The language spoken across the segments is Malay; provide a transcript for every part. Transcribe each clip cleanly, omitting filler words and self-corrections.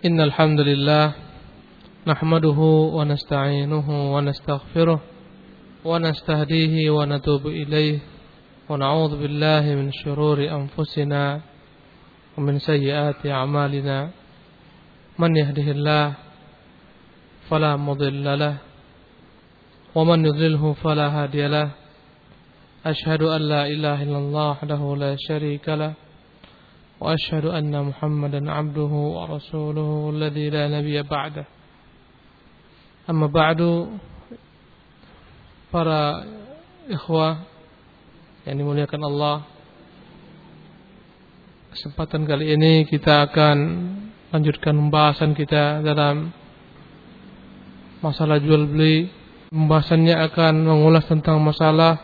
إن الحمد لله نحمده ونستعينه ونستغفره ونستهديه ونتوب إليه ونعوذ بالله من شرور أنفسنا ومن سيئات أعمالنا من يهده الله فلا مضل له ومن يضلله فلا هادي له أشهد أن لا إله إلا الله وحده لا شريك له وأشهد أن محمدا عبده ورسوله الذي لا نبي بعده أما بعد. Para ikhwah yang dimuliakan Allah, kesempatan kali ini kita akan lanjutkan pembahasan kita dalam masalah jual beli. Pembahasannya akan mengulas tentang masalah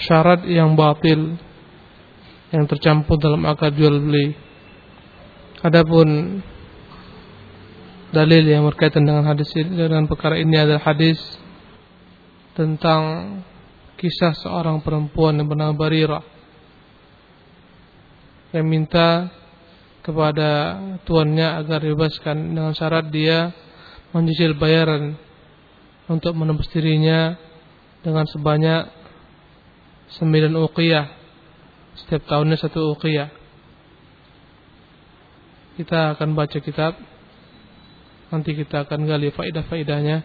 syarat yang batil yang tercampur dalam akad jual beli. Adapun dalil yang berkaitan dengan hadis ini, dengan perkara ini adalah hadis tentang kisah seorang perempuan yang bernama Barirah yang minta kepada tuannya agar dibebaskan dengan syarat dia mencicil bayaran untuk menebus dirinya dengan sebanyak 9 uqiyah, setiap tahunnya 1 uqiyah. Kita akan baca kitab, nanti kita akan gali faedah-faedahnya.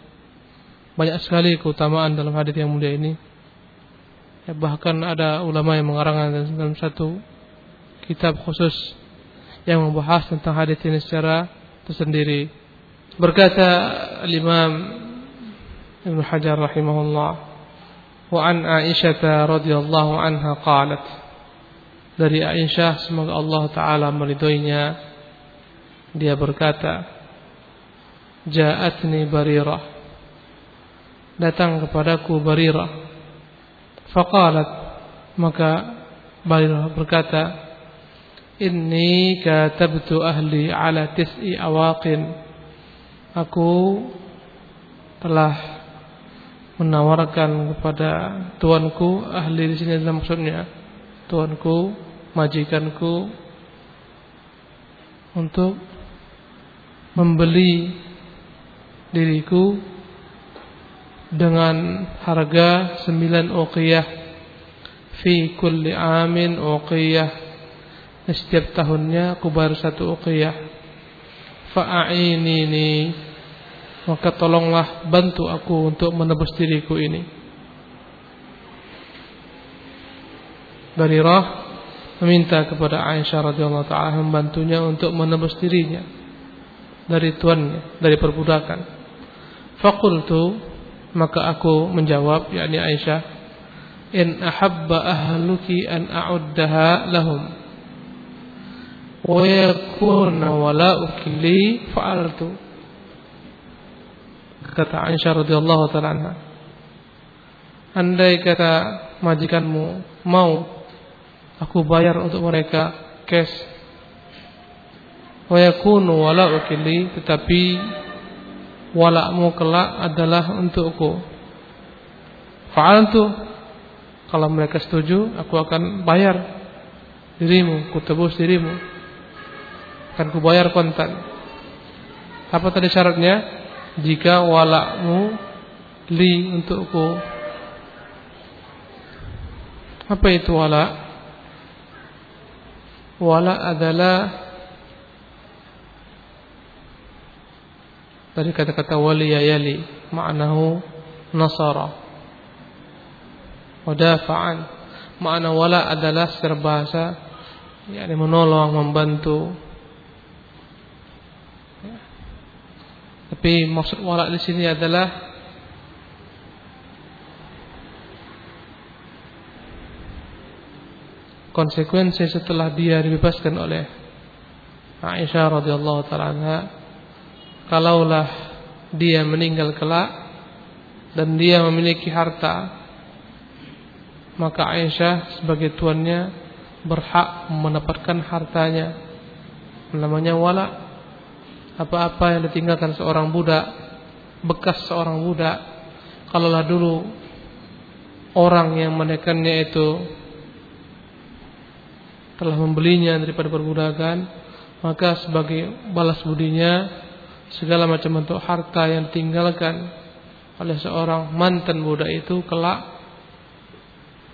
Banyak sekali keutamaan dalam hadis yang mulia ini. Bahkan ada ulama yang mengarangkan dalam satu kitab khusus yang membahas tentang hadis ini secara tersendiri. Berkata Imam Ibn Hajar rahimahullah, wa an Aisyah radhiyallahu anha qalat, dari Aisyah semoga Allah taala meridhoinya, dia berkata, ja'atni Barirah, datang kepadaku Barirah, faqalat, maka Barirah berkata, inni katabtu ahli ala 9 awaqin, aku telah menawarkan kepada tuanku, ahli di sini adalah maksudnya tuanku, majikanku, untuk membeli diriku dengan harga 9 uqiyah, fi kulli amin uqiyah, setiap tahunnya aku bayar 1 uqiyah. Fa'ainini, maka tolonglah bantu aku untuk menebus diriku ini. Barirah meminta kepada Aisyah radhiyallahu taala membantunya untuk menebus dirinya dari tuannya, dari perbudakan. Faqultu, maka aku menjawab, yakni Aisyah, in ahabba ahluki an a'uddaha lahum wa yakuna wala'uki li fa'altu. Kata Aisyah radhiyallahu ta'ala anha, andai kata majikanmu mau aku bayar untuk mereka cash, wa yakunu wala'uki li, tetapi walakmu kelak adalah untukku, fa'altu, kalau mereka setuju aku akan bayar dirimu, ku tebus dirimu, akan ku bayar kontan. Apa tadi syaratnya? Jika walakmu li, untukku. Apa itu walak? Walak adalah, dari kata-kata waliya yali, ma'nahu nasara wadafa'an. Makna wala adalah secara bahasa, yakni menolong, membantu. Tapi maksud wala di sini adalah konsekuensi setelah dia dibebaskan oleh Aisyah radhiyallahu ta'ala anha, kalaulah dia meninggal kelak dan dia memiliki harta, maka Aisyah sebagai tuannya berhak mendapatkan hartanya. Namanya wala. Apa-apa yang ditinggalkan seorang budak, bekas seorang budak, kalaulah dulu orang yang menekannya itu telah membelinya daripada perbudakan, maka sebagai balas budinya segala macam bentuk harta yang ditinggalkan oleh seorang mantan budak itu kelak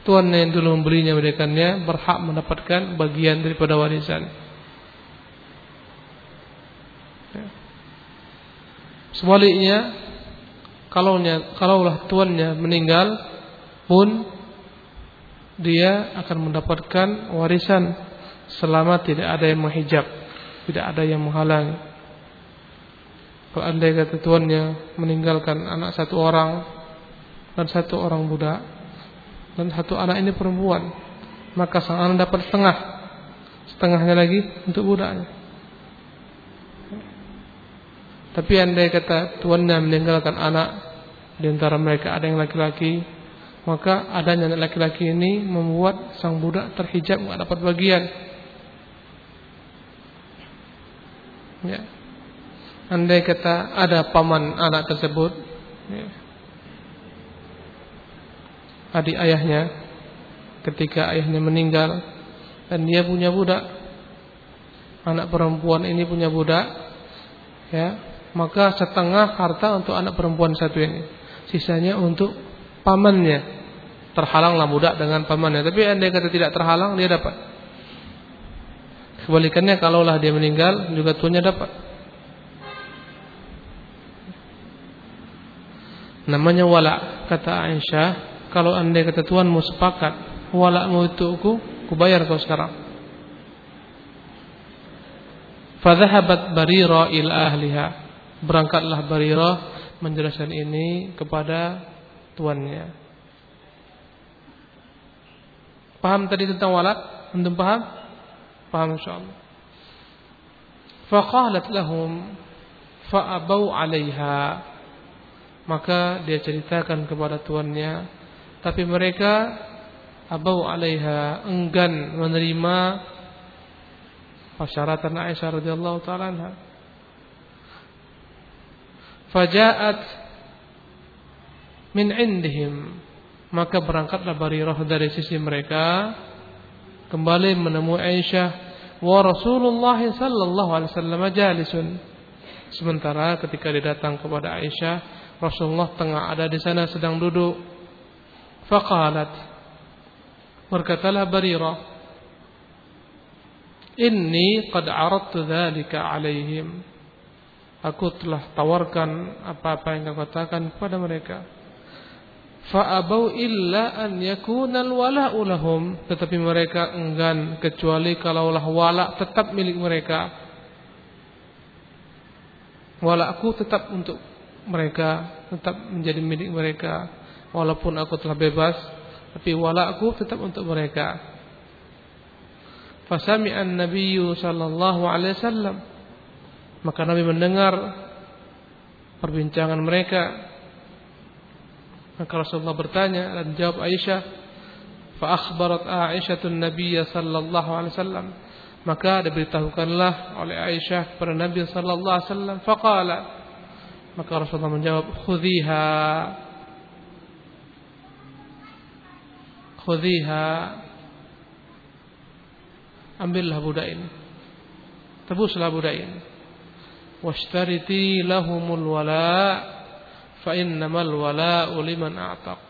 tuannya yang dulu membelinya berikannya berhak mendapatkan bagian daripada warisan. Sebaliknya, kalaulah tuannya meninggal pun dia akan mendapatkan warisan selama tidak ada yang menghijab, tidak ada yang menghalangi. Kalau andai kata tuannya meninggalkan anak satu orang dan satu orang budak dan satu anak ini perempuan, maka sang anak dapat setengah, setengahnya lagi untuk budaknya. Tapi andai kata tuannya meninggalkan anak, di antara mereka ada yang laki-laki, maka adanya anak laki-laki ini membuat sang budak terhijab, tidak dapat bagian. Ya. Andai kata ada paman anak tersebut, ya, adik ayahnya, ketika ayahnya meninggal dan dia punya budak, anak perempuan ini punya budak, ya, maka setengah harta untuk anak perempuan satu ini, sisanya untuk pamannya. Terhalanglah budak dengan pamannya, tapi andai kata tidak terhalang, dia dapat. Kebalikannya, kalaulah dia meninggal, juga tuannya dapat. Namanya wala. Kata Aisyah, kalau andai kata tuanmu sepakat, walakmu itu ku bayar kau sekarang. Fadhahabat Barirah ila ahliha. Berangkatlah Barirah menjelaskan ini kepada tuannya. Paham tadi tentang walak? Antum paham? Paham insyaAllah. Faqalat lahum fa'abau alaiha. Maka dia ceritakan kepada tuannya, tapi mereka abau alaiha, enggan menerima persyaratan Aisyah radhiyallahu ta'ala anha. Faja'at min indihim. Maka berangkatlah Barirah dari sisi mereka, kembali menemui Aisyah. Wa Rasulullah sallallahu alaihi wasallam jalisun. Sementara ketika dia datang kepada Aisyah, Rasulullah tengah ada di sana sedang duduk. Faqalat, berkatalah Barirah, inni qad aradtu dzalika alaihim. Aku telah tawarkan apa-apa yang kau katakan kepada mereka. Fa'abau illa an yakuna al-wala'u lahum, tetapi mereka enggan kecuali kalaulah wala' tetap milik mereka. Wala'ku tetap untuk mereka, tetap menjadi milik mereka, walaupun aku telah bebas, tapi wala'ku tetap untuk mereka. Fasami'an nabiyyu sallallahu alaihi wasallam. Maka Nabi mendengar perbincangan mereka. Maka Rasulullah bertanya dan jawab Aisyah, fa akhbarat Aisyatun Nabiy sallallahu alaihi wasallam. Maka diberitahukanlah oleh Aisyah kepada Nabi sallallahu alaihi wasallam. Faqala, maka Rasulullah menjawab, khudhiha, khudhiha, ambillah budak ini, tebuslah budak ini, washtariti lahumul wala', fa innamal wala'u liman a'taq.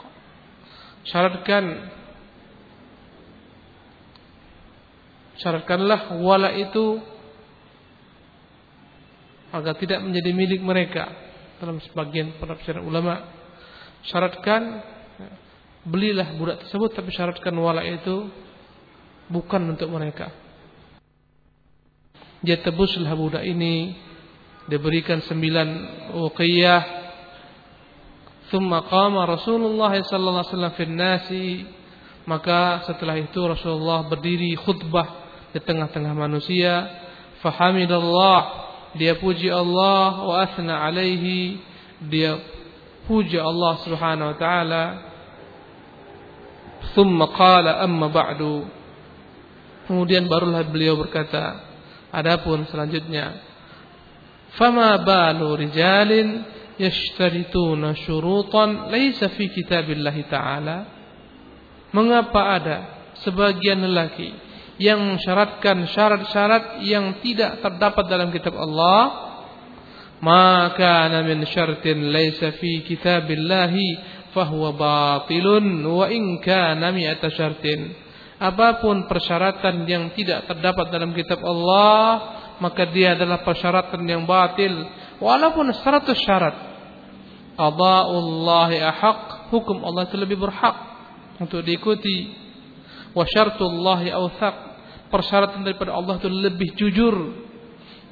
Syaratkanlah wala itu agar tidak menjadi milik mereka. Dalam sebagian penafsiran ulama, syaratkan belilah budak tersebut, tapi syaratkan wala itu bukan untuk mereka. Dia tebuslah budak ini, diberikan 9 uqiyah. ثم قام رسول الله صلى الله عليه وسلم في الناس. Maka setelah itu Rasulullah berdiri khutbah di tengah-tengah manusia. Fahamidallah, dia puji Allah, wa athna alaihi, dia puji Allah Subhanahu wa taala. Thumma qala amma ba'du, kemudian barulah beliau berkata, adapun selanjutnya, fama balu rijalin yashtarituna syurutan laisa fi kitabillahi ta'ala. Mengapa ada sebagian lelaki yang syaratkan syarat-syarat yang tidak terdapat dalam kitab Allah. Maka kana min syartin laysa fi kitabillahi fahuwa batilun wa in kana mi'ata syartin. Apapun persyaratan yang tidak terdapat dalam kitab Allah, maka dia adalah persyaratan yang batil, walaupun 100 syarat. Qada'ullahi ahaq, hukum Allah itu lebih berhak untuk diikuti. Wa syartullahi awthaq, persyaratan daripada Allah itu lebih jujur.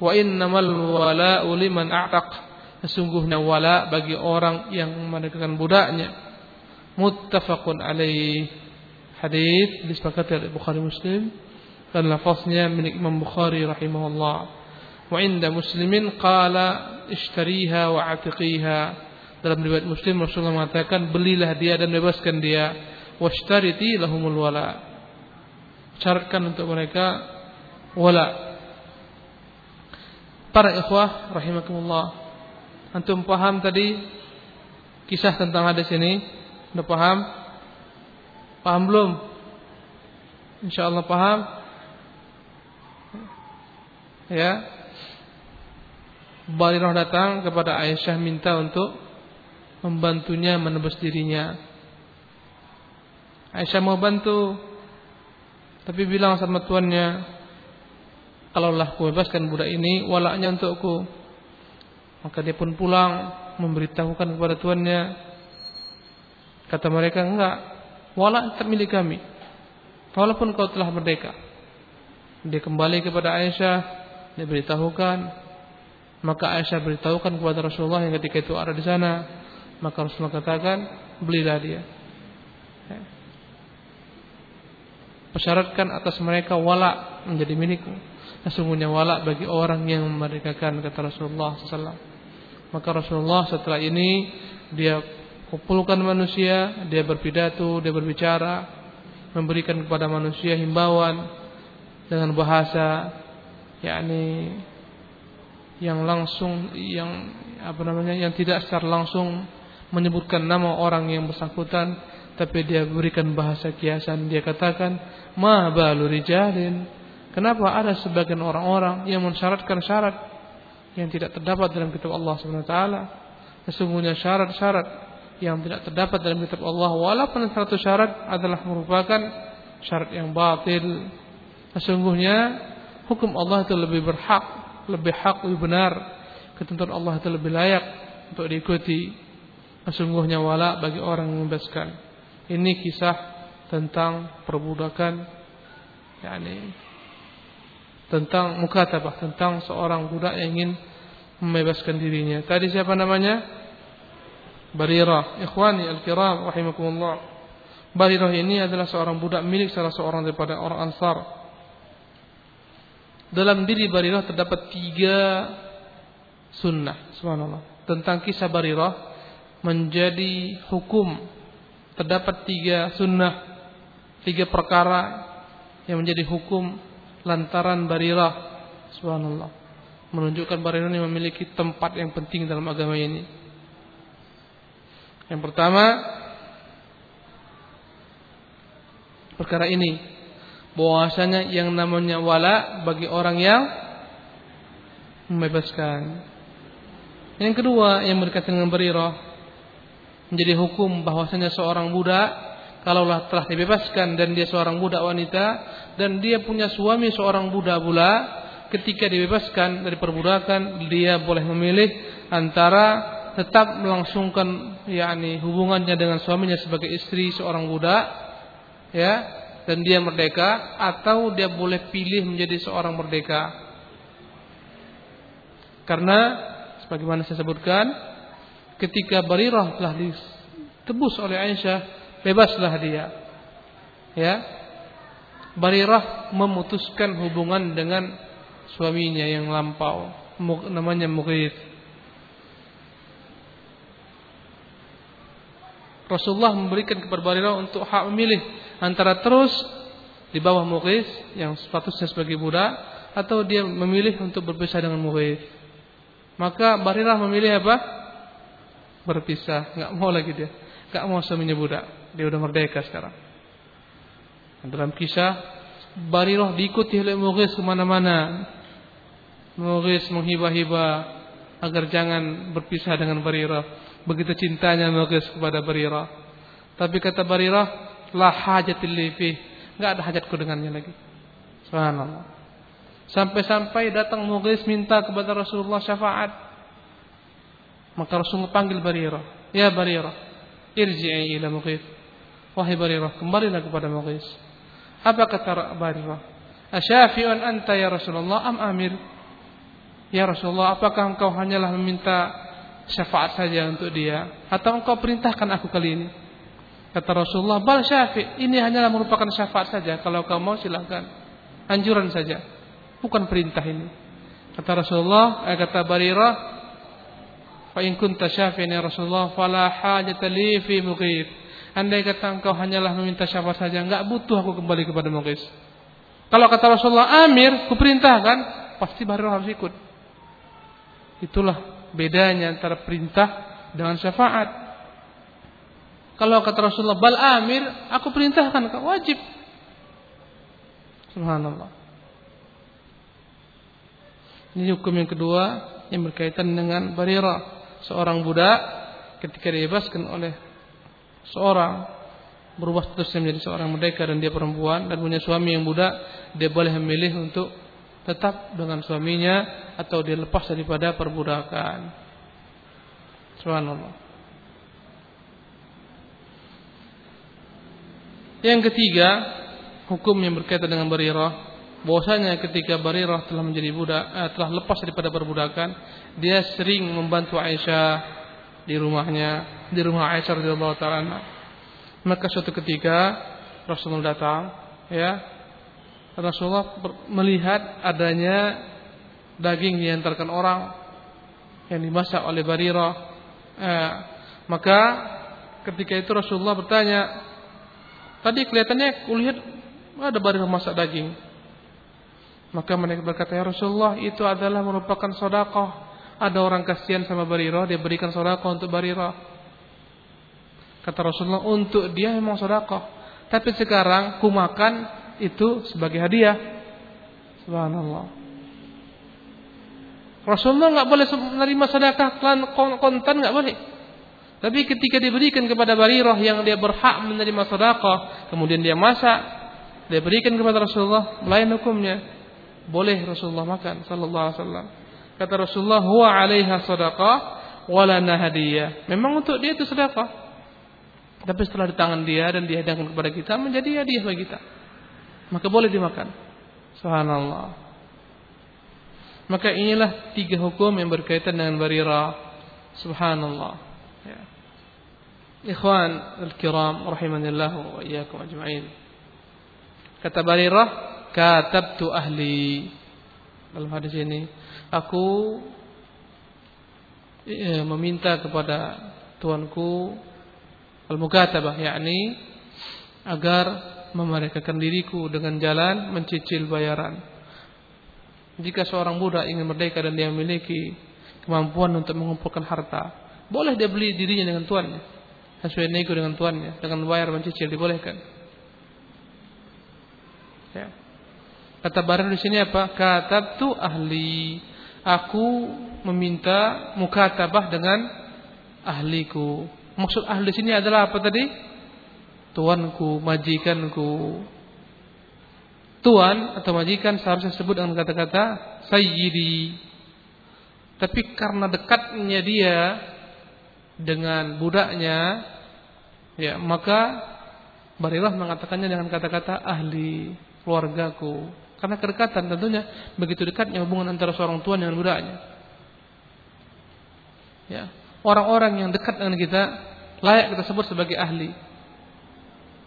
Wa innamal wala'u liman a'taq, sesungguhnya wala bagi orang yang mendekatkan budaknya. Muttafaqun alaih. Hadis disepakati oleh Bukhari Muslim dan lafaznya milik Imam Bukhari rahimahullah. Wa inda Muslimin qala ishtariha wa atiqiha. Dalam riwayat Muslim Rasulullah mengatakan, belilah dia dan bebaskan dia. Washtariti lahumul wala, syaratkan untuk mereka wala. Para ikhwah rahimakumullah, antum paham tadi kisah tentang hadis ini? Sudah paham? Paham belum? InsyaAllah paham. Ya, Barirah datang kepada Aisyah minta untuk membantunya menebus dirinya. Aisyah mau bantu, tapi bilang sama tuannya, kalaulah ku bebaskan budak ini, walaknya untukku. Maka dia pun pulang memberitahukan kepada tuannya. Kata mereka, enggak, walak tetap milik kami walaupun kau telah merdeka. Dia kembali kepada Aisyah, dia beritahukan. Maka Aisyah beritahukan kepada Rasulullah yang ketika itu ada di sana. Maka Rasulullah katakan, belilah dia. Persyaratkan atas mereka wala, menjadi milikmu. Sesungguhnya wala bagi orang yang memerdekakan, kata Rasulullah SAW. Maka Rasulullah setelah ini dia kumpulkan manusia, dia berpidato, dia berbicara, memberikan kepada manusia himbauan dengan bahasa yakni yang langsung, yang apa namanya, yang tidak secara langsung menyebutkan nama orang yang bersangkutan, tapi dia berikan bahasa kiasan. Dia katakan, ma balu rijalin, kenapa ada sebagian orang-orang yang mensyaratkan syarat yang tidak terdapat dalam kitab Allah SWT. Sesungguhnya syarat-syarat yang tidak terdapat dalam kitab Allah, walaupun 100 syarat, adalah merupakan syarat yang batil. Sesungguhnya hukum Allah itu lebih berhak, lebih hak, lebih benar. Ketentuan Allah itu lebih layak untuk diikuti. Sesungguhnya wala bagi orang yang membebaskan. Ini kisah tentang perbudakan, yakni tentang mukatabah, tentang seorang budak yang ingin membebaskan dirinya. Tadi siapa namanya? Barirah. Ikhwani al-kiram rahimakumullah, Barirah ini adalah seorang budak milik salah seorang daripada orang Ansar. Dalam diri Barirah terdapat 3 sunnah, subhanallah. Tentang kisah Barirah menjadi hukum terdapat 3 sunnah, 3 perkara yang menjadi hukum lantaran Barirah, subhanallah. Menunjukkan Barirah ini memiliki tempat yang penting dalam agama ini. Yang pertama, perkara ini bahwasanya yang namanya wala bagi orang yang membebaskan. Yang kedua yang berkaitan dengan Barirah, menjadi hukum bahwasanya seorang budak kalaulah telah dibebaskan dan dia seorang budak wanita dan dia punya suami seorang budak pula, ketika dibebaskan dari perbudakan dia boleh memilih antara tetap melangsungkan yakni hubungannya dengan suaminya sebagai istri seorang budak, ya, dan dia merdeka, atau dia boleh pilih menjadi seorang merdeka. Karena sebagaimana saya sebutkan, ketika Barirah telah ditebus oleh Aisyah, bebaslah dia. Ya, Barirah memutuskan hubungan dengan suaminya yang lampau, namanya Mughits. Rasulullah memberikan kepada Barirah untuk hak memilih antara terus di bawah Mughits yang statusnya sebagai budak, atau dia memilih untuk berpisah dengan Mughits. Maka Barirah memilih apa? Berpisah. Enggak mau lagi dia, enggak mau suaminya budak. Dia sudah merdeka sekarang. Dalam kisah Barirah diikuti oleh Mughits kemana-mana. Mughits menghibah-hibah agar jangan berpisah dengan Barirah. Begitu cintanya Mughits kepada Barirah. Tapi kata Barirah, la hajatil li fi, enggak ada hajatku dengannya lagi. Subhanallah. Sampai-sampai datang Mughits minta kepada Rasulullah syafaat. Maka Rasulullah panggil Barirah. Ya Barirah, irji'i ila Mughits. Wahai Barirah, kembalilah kepada Mughits. Apa kata Barirah? Asyafi'un anta ya Rasulullah am amir? Ya Rasulullah, apakah engkau hanyalah meminta syafaat saja untuk dia, atau engkau perintahkan aku kali ini? Kata Rasulullah, bal syafi', ini hanyalah merupakan syafaat saja. Kalau kau mau silakan, anjuran saja, bukan perintah ini. Kata Rasulullah, kata Barirah, fa in kunta syafi'an ya Rasulullah fala hajata li fi Mughits. Andai kata engkau hanyalah meminta syafaat saja, enggak butuh aku kembali kepada Mughits. Kalau kata Rasulullah amir, kuperintahkan, pasti Barirah harus ikut. Itulah bedanya antara perintah dengan syafaat. Kalau kata Rasulullah bal amir, aku perintahkan, kau wajib. Subhanallah. Ini hukum yang kedua yang berkaitan dengan Barirah, seorang budak ketika dibebaskan oleh seorang, berubah statusnya menjadi seorang merdeka dan dia perempuan dan punya suami yang budak, dia boleh memilih untuk tetap dengan suaminya atau dia lepas daripada perbudakan. Subhanallah. Yang ketiga, hukum yang berkaitan dengan Barirah, bahwasanya ketika Barirah telah menjadi budak, telah lepas daripada perbudakan, dia sering membantu Aisyah di rumahnya, di rumah Aisyah radhiyallahu taala. Maka suatu ketika Rasulullah datang, ya, Rasulullah melihat adanya daging diantarkan orang yang dimasak oleh Barirah. Maka ketika itu Rasulullah bertanya, tadi kelihatannya kulihat ada Barirah masak daging. Maka mereka berkata, ya Rasulullah, itu adalah merupakan sedekah. Ada orang kasihan sama Barirah, dia berikan sedekah untuk Barirah. Kata Rasulullah, untuk dia memang sedekah, tapi sekarang ku makan itu sebagai hadiah. Subhanallah. Rasulullah enggak boleh menerima sedekah kontan, enggak boleh. Tapi ketika diberikan kepada Barirah yang dia berhak menerima sedekah, kemudian dia masak, dia berikan kepada Rasulullah, lain hukumnya. Boleh Rasulullah makan sallallahu alaihi wasallam. Kata Rasulullah, huwa 'alaiha shadaqah wa lana hadiyah. Memang untuk dia itu sedekah. Tapi setelah di tangan dia dan dihadiahkan kepada kita menjadi hadiah bagi kita. Maka boleh dimakan. Subhanallah. Maka inilah tiga hukum yang berkaitan dengan Barirah. Subhanallah. Ya. Ikhwan al-kiram rahimanillah wa iyyakum ajma'in. Kata Barirah, katabtu ahli. Dalam hadis ini, aku meminta kepada tuanku al-mukatabah, yakni agar memerdekakan diriku dengan jalan mencicil bayaran. Jika seorang budak ingin merdeka dan dia memiliki kemampuan untuk mengumpulkan harta, boleh dia beli dirinya dengan tuannya, sesuai nego dengan tuannya, dengan bayar mencicil dibolehkan. Ya. Kata Barirah di sini apa? Katabtu ahli. Aku meminta mukatabah dengan ahliku. Maksud ahli sini adalah apa tadi? Tuanku, majikanku. Tuan atau majikan seharusnya disebut dengan kata-kata sayyidi. Tapi karena dekatnya dia dengan budaknya, ya, maka Barirah mengatakannya dengan kata-kata ahli, keluargaku. Karena kedekatan tentunya, begitu dekatnya hubungan antara seorang tuan dengan budaknya. Ya, orang-orang yang dekat dengan kita layak kita sebut sebagai ahli.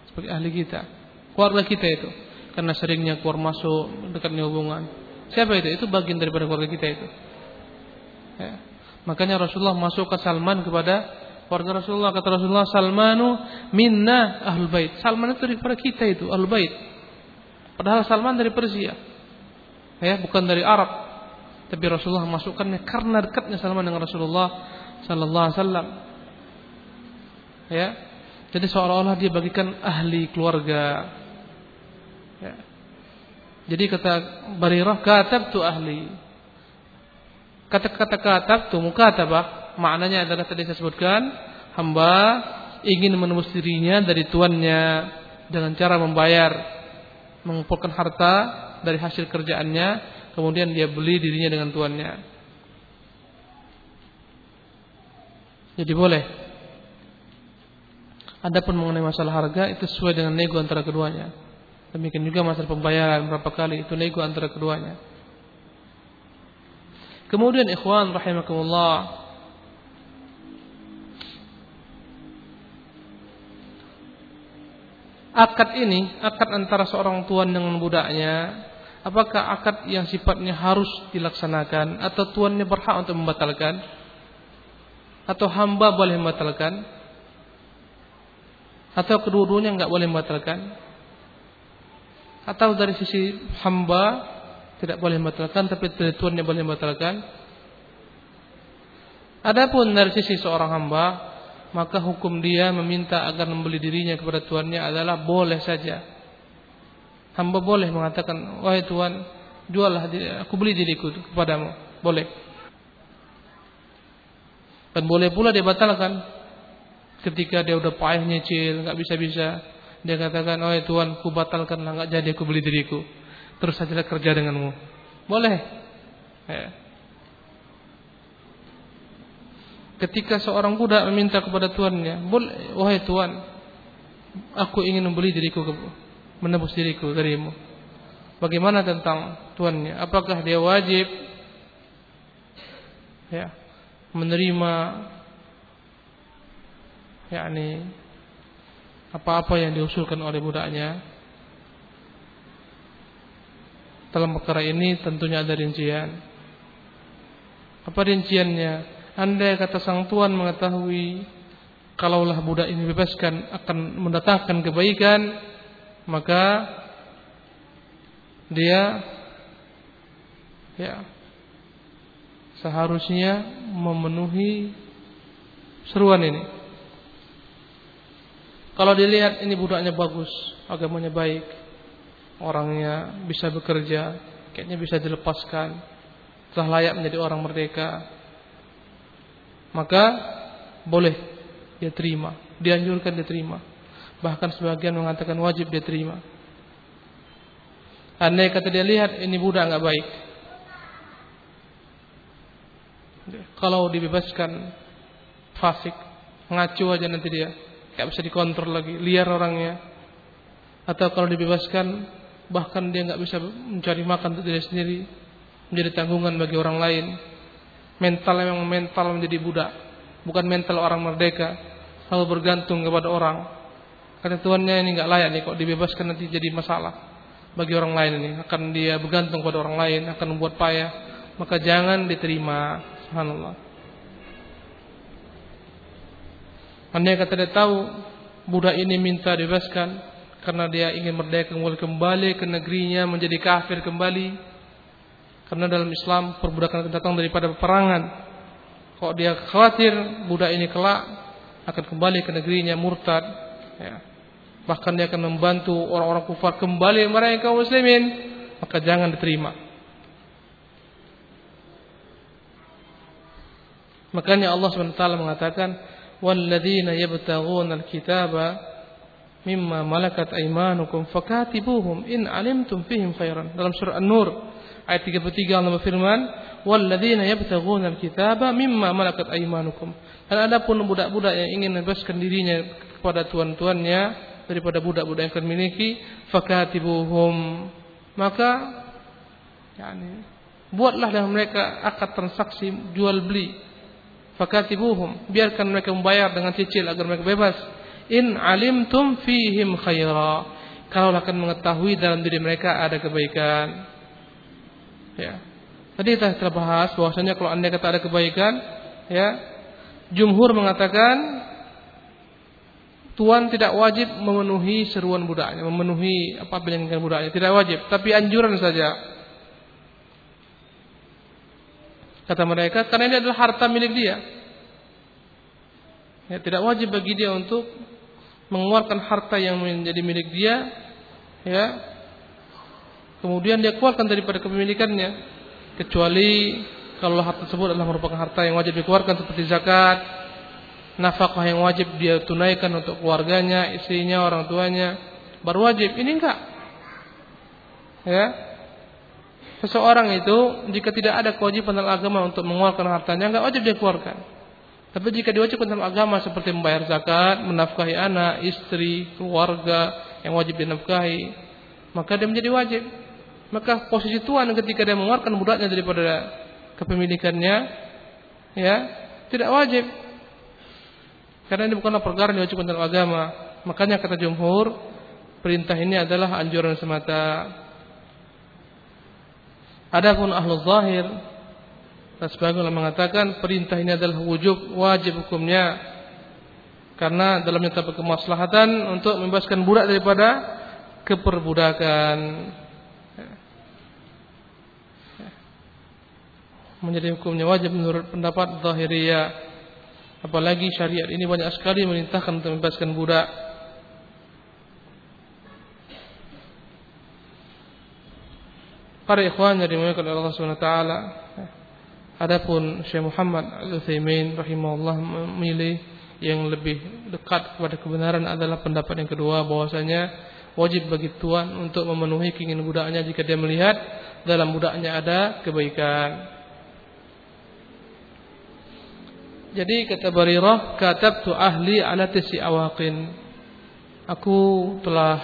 Sebagai ahli kita, keluarga kita itu. Karena seringnya keluar masuk, dekatnya hubungan. Siapa itu? Itu bagian daripada keluarga kita itu. Ya. Makanya Rasulullah masuk ke Salman kepada keluarga Rasulullah. Kata Rasulullah, Salmanu minna ahlul bait. Salman itu daripada kita itu, ahlul bait. Padahal Salman dari Persia, ya, bukan dari Arab. Tapi Rasulullah masukkannya karena dekatnya Salman dengan Rasulullah sallallahu alaihi wasallam. Ya. Jadi seolah-olah dia bagikan ahli keluarga. Ya. Jadi kata Barirah, katabtu ahli. Kata-kata katabtu, mukatabah, maknanya adalah tadi saya sebutkan, hamba ingin menembus dirinya dari tuannya dengan cara membayar, mengumpulkan harta dari hasil kerjaannya, kemudian dia beli dirinya dengan tuannya. Jadi boleh. Adapun mengenai masalah harga, itu sesuai dengan nego antara keduanya. Demikian juga masalah pembayaran berapa kali, itu nego antara keduanya. Kemudian ikhwan rahimakumullah, akad ini, akad antara seorang tuan dengan budaknya, apakah akad yang sifatnya harus dilaksanakan atau tuannya berhak untuk membatalkan, atau hamba boleh membatalkan, atau kedua-duanya enggak boleh membatalkan, atau dari sisi hamba tidak boleh membatalkan tapi tuannya boleh membatalkan? Adapun dari sisi seorang hamba, maka hukum dia meminta agar membeli dirinya kepada tuannya adalah boleh saja. Hamba boleh mengatakan, wahai tuan, juallah aku, beli diriku kepadamu. Boleh. Dan boleh pula dia batalkan ketika dia sudah payah nyicil, enggak bisa-bisa. Dia katakan, wahai tuan, ku batalkanlah, enggak jadi aku beli diriku, terus sajalah kerja denganmu. Boleh ya. Ketika seorang budak meminta kepada tuannya, boleh, wahai tuan, aku ingin membeli diriku, menebus diriku darimu. Bagaimana tentang tuannya? Apakah dia wajib ya, menerima yakni apa-apa yang diusulkan oleh budaknya? Dalam perkara ini tentunya ada rincian. Apa rinciannya? Andai kata sang tuan mengetahui kalaulah budak ini bebaskan akan mendatangkan kebaikan, maka dia ya seharusnya memenuhi seruan ini. Kalau dilihat ini budaknya bagus, agamanya baik, orangnya bisa bekerja, kayaknya bisa dilepaskan, telah layak menjadi orang merdeka, maka boleh dia terima, dianjurkan dia terima. Bahkan sebagian mengatakan wajib dia terima. Andai kata dia lihat ini budak enggak baik, kalau dibebaskan fasik, ngaco aja nanti dia, enggak bisa dikontrol lagi, liar orangnya. Atau kalau dibebaskan bahkan dia enggak bisa mencari makan untuk diri sendiri, menjadi tanggungan bagi orang lain. Mentalnya memang mental menjadi budak, bukan mental orang merdeka, selalu bergantung kepada orang. Kata tuannya, ini enggak layak nih, kok dibebaskan nanti jadi masalah bagi orang lain ini, akan dia bergantung pada orang lain, akan membuat payah, maka jangan diterima. Subhanallah. Andai kata dia tahu budak ini minta dibebaskan karena dia ingin merdeka, kembali ke negerinya, menjadi kafir kembali. Karena dalam Islam perbudakan datang daripada peperangan. Kalau dia khawatir budak ini kelak akan kembali ke negerinya murtad, ya, bahkan dia akan membantu orang-orang kufar kembali meraih kaum muslimin, maka jangan diterima. Makanya Allah SWT mengatakan, "Walladzina yabtaghuna al-kitaba mimma malakat aymanukum fakatibuhum in alimtum fihim khairan." Dalam surah An-Nur ayat 33 Allah berfirman, "Walladzina yabtaghuna al-kitaba mimma malakat aymanukum." Dan adapun budak-budak yang ingin membebaskan dirinya kepada tuan-tuannya daripada budak-budak yang kalian miliki, fakatibuhum, maka yakni buatlah dengan mereka akad transaksi jual beli. Fakatibuhum, biarkan mereka membayar dengan cicil agar mereka bebas. In alimtum fihim khaira, kalau akan mengetahui dalam diri mereka ada kebaikan. Ya, tadi kita telah bahas bahwasanya kalau anda kata ada kebaikan, ya, jumhur mengatakan tuan tidak wajib memenuhi seruan budaknya, memenuhi apa yang diinginkan budaknya, tidak wajib, tapi anjuran saja. Kata mereka, karena ini adalah harta milik dia, ya, tidak wajib bagi dia untuk mengeluarkan harta yang menjadi milik dia, ya, kemudian dia keluarkan daripada kepemilikannya, kecuali kalau harta tersebut adalah merupakan harta yang wajib dikeluarkan seperti zakat, nafkah yang wajib dia tunaikan untuk keluarganya, istrinya, orang tuanya, baru wajib. Ini enggak. Ya. Seseorang itu jika tidak ada kewajiban dalam agama untuk mengeluarkan hartanya, enggak wajib dia keluarkan. Tapi jika diwajibkan dalam agama seperti membayar zakat, menafkahi anak, istri, keluarga yang wajib dinafkahi, maka dia menjadi wajib. Maka posisi tuan ketika dia mengeluarkan budaknya daripada kepemilikannya, ya, tidak wajib. Karena ini bukanlah perkara yang diwajibkan dalam agama. Makanya kata jumhur, perintah ini adalah anjuran semata. Adapun ahlu zahir dan sebagian mengatakan perintah ini adalah wujub, wajib hukumnya, karena dalamnya terdapat kemaslahatan untuk membebaskan budak daripada keperbudakan. Menjadi hukumnya wajib menurut pendapat zahiriyah. Apalagi syariat ini banyak sekali merintahkan untuk membebaskan budak. Para ikhwan yang dimuliakan oleh Allah Subhanahu wa taala, adapun Syekh Muhammad Az-Zaimin rahimahullah memilih yang lebih dekat kepada kebenaran adalah pendapat yang kedua, bahwasanya wajib bagi tuan untuk memenuhi keinginan budaknya jika dia melihat dalam budaknya ada kebaikan. Jadi kata Barirah, katabtu ahli ala tisi awaqin, aku telah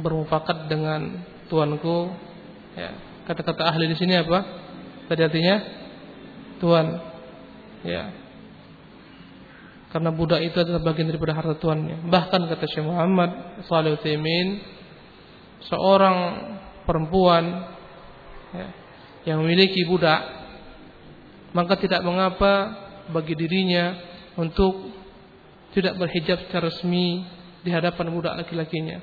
bermufakat dengan tuanku. Ya, kata-kata ahli di sini apa? Tadi artinya tuan. Ya. Karena budak itu adalah bagian daripada harta tuannya. Bahkan kata Syekh Muhammad Salih Utsaimin, seorang perempuan ya, yang memiliki budak, maka tidak mengapa bagi dirinya untuk tidak berhijab secara resmi di hadapan budak laki-lakinya.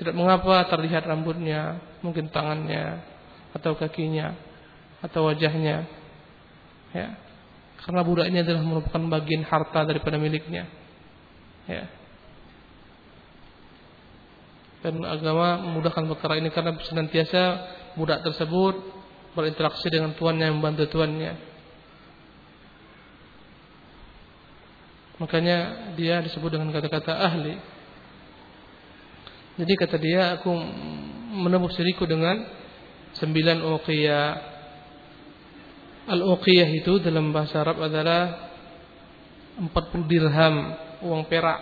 Tidak mengapa terlihat rambutnya, mungkin tangannya, atau kakinya, atau wajahnya. Ya. Karena budak ini adalah merupakan bagian harta daripada miliknya. Ya. Dan agama memudahkan perkara ini karena senantiasa budak tersebut berinteraksi dengan tuannya, membantu tuannya. Makanya dia disebut dengan kata-kata ahli. Jadi kata dia, aku menebus diriku dengan 9 uqiyah. Al-uqiyah itu dalam bahasa Arab adalah 40 dirham, uang perak.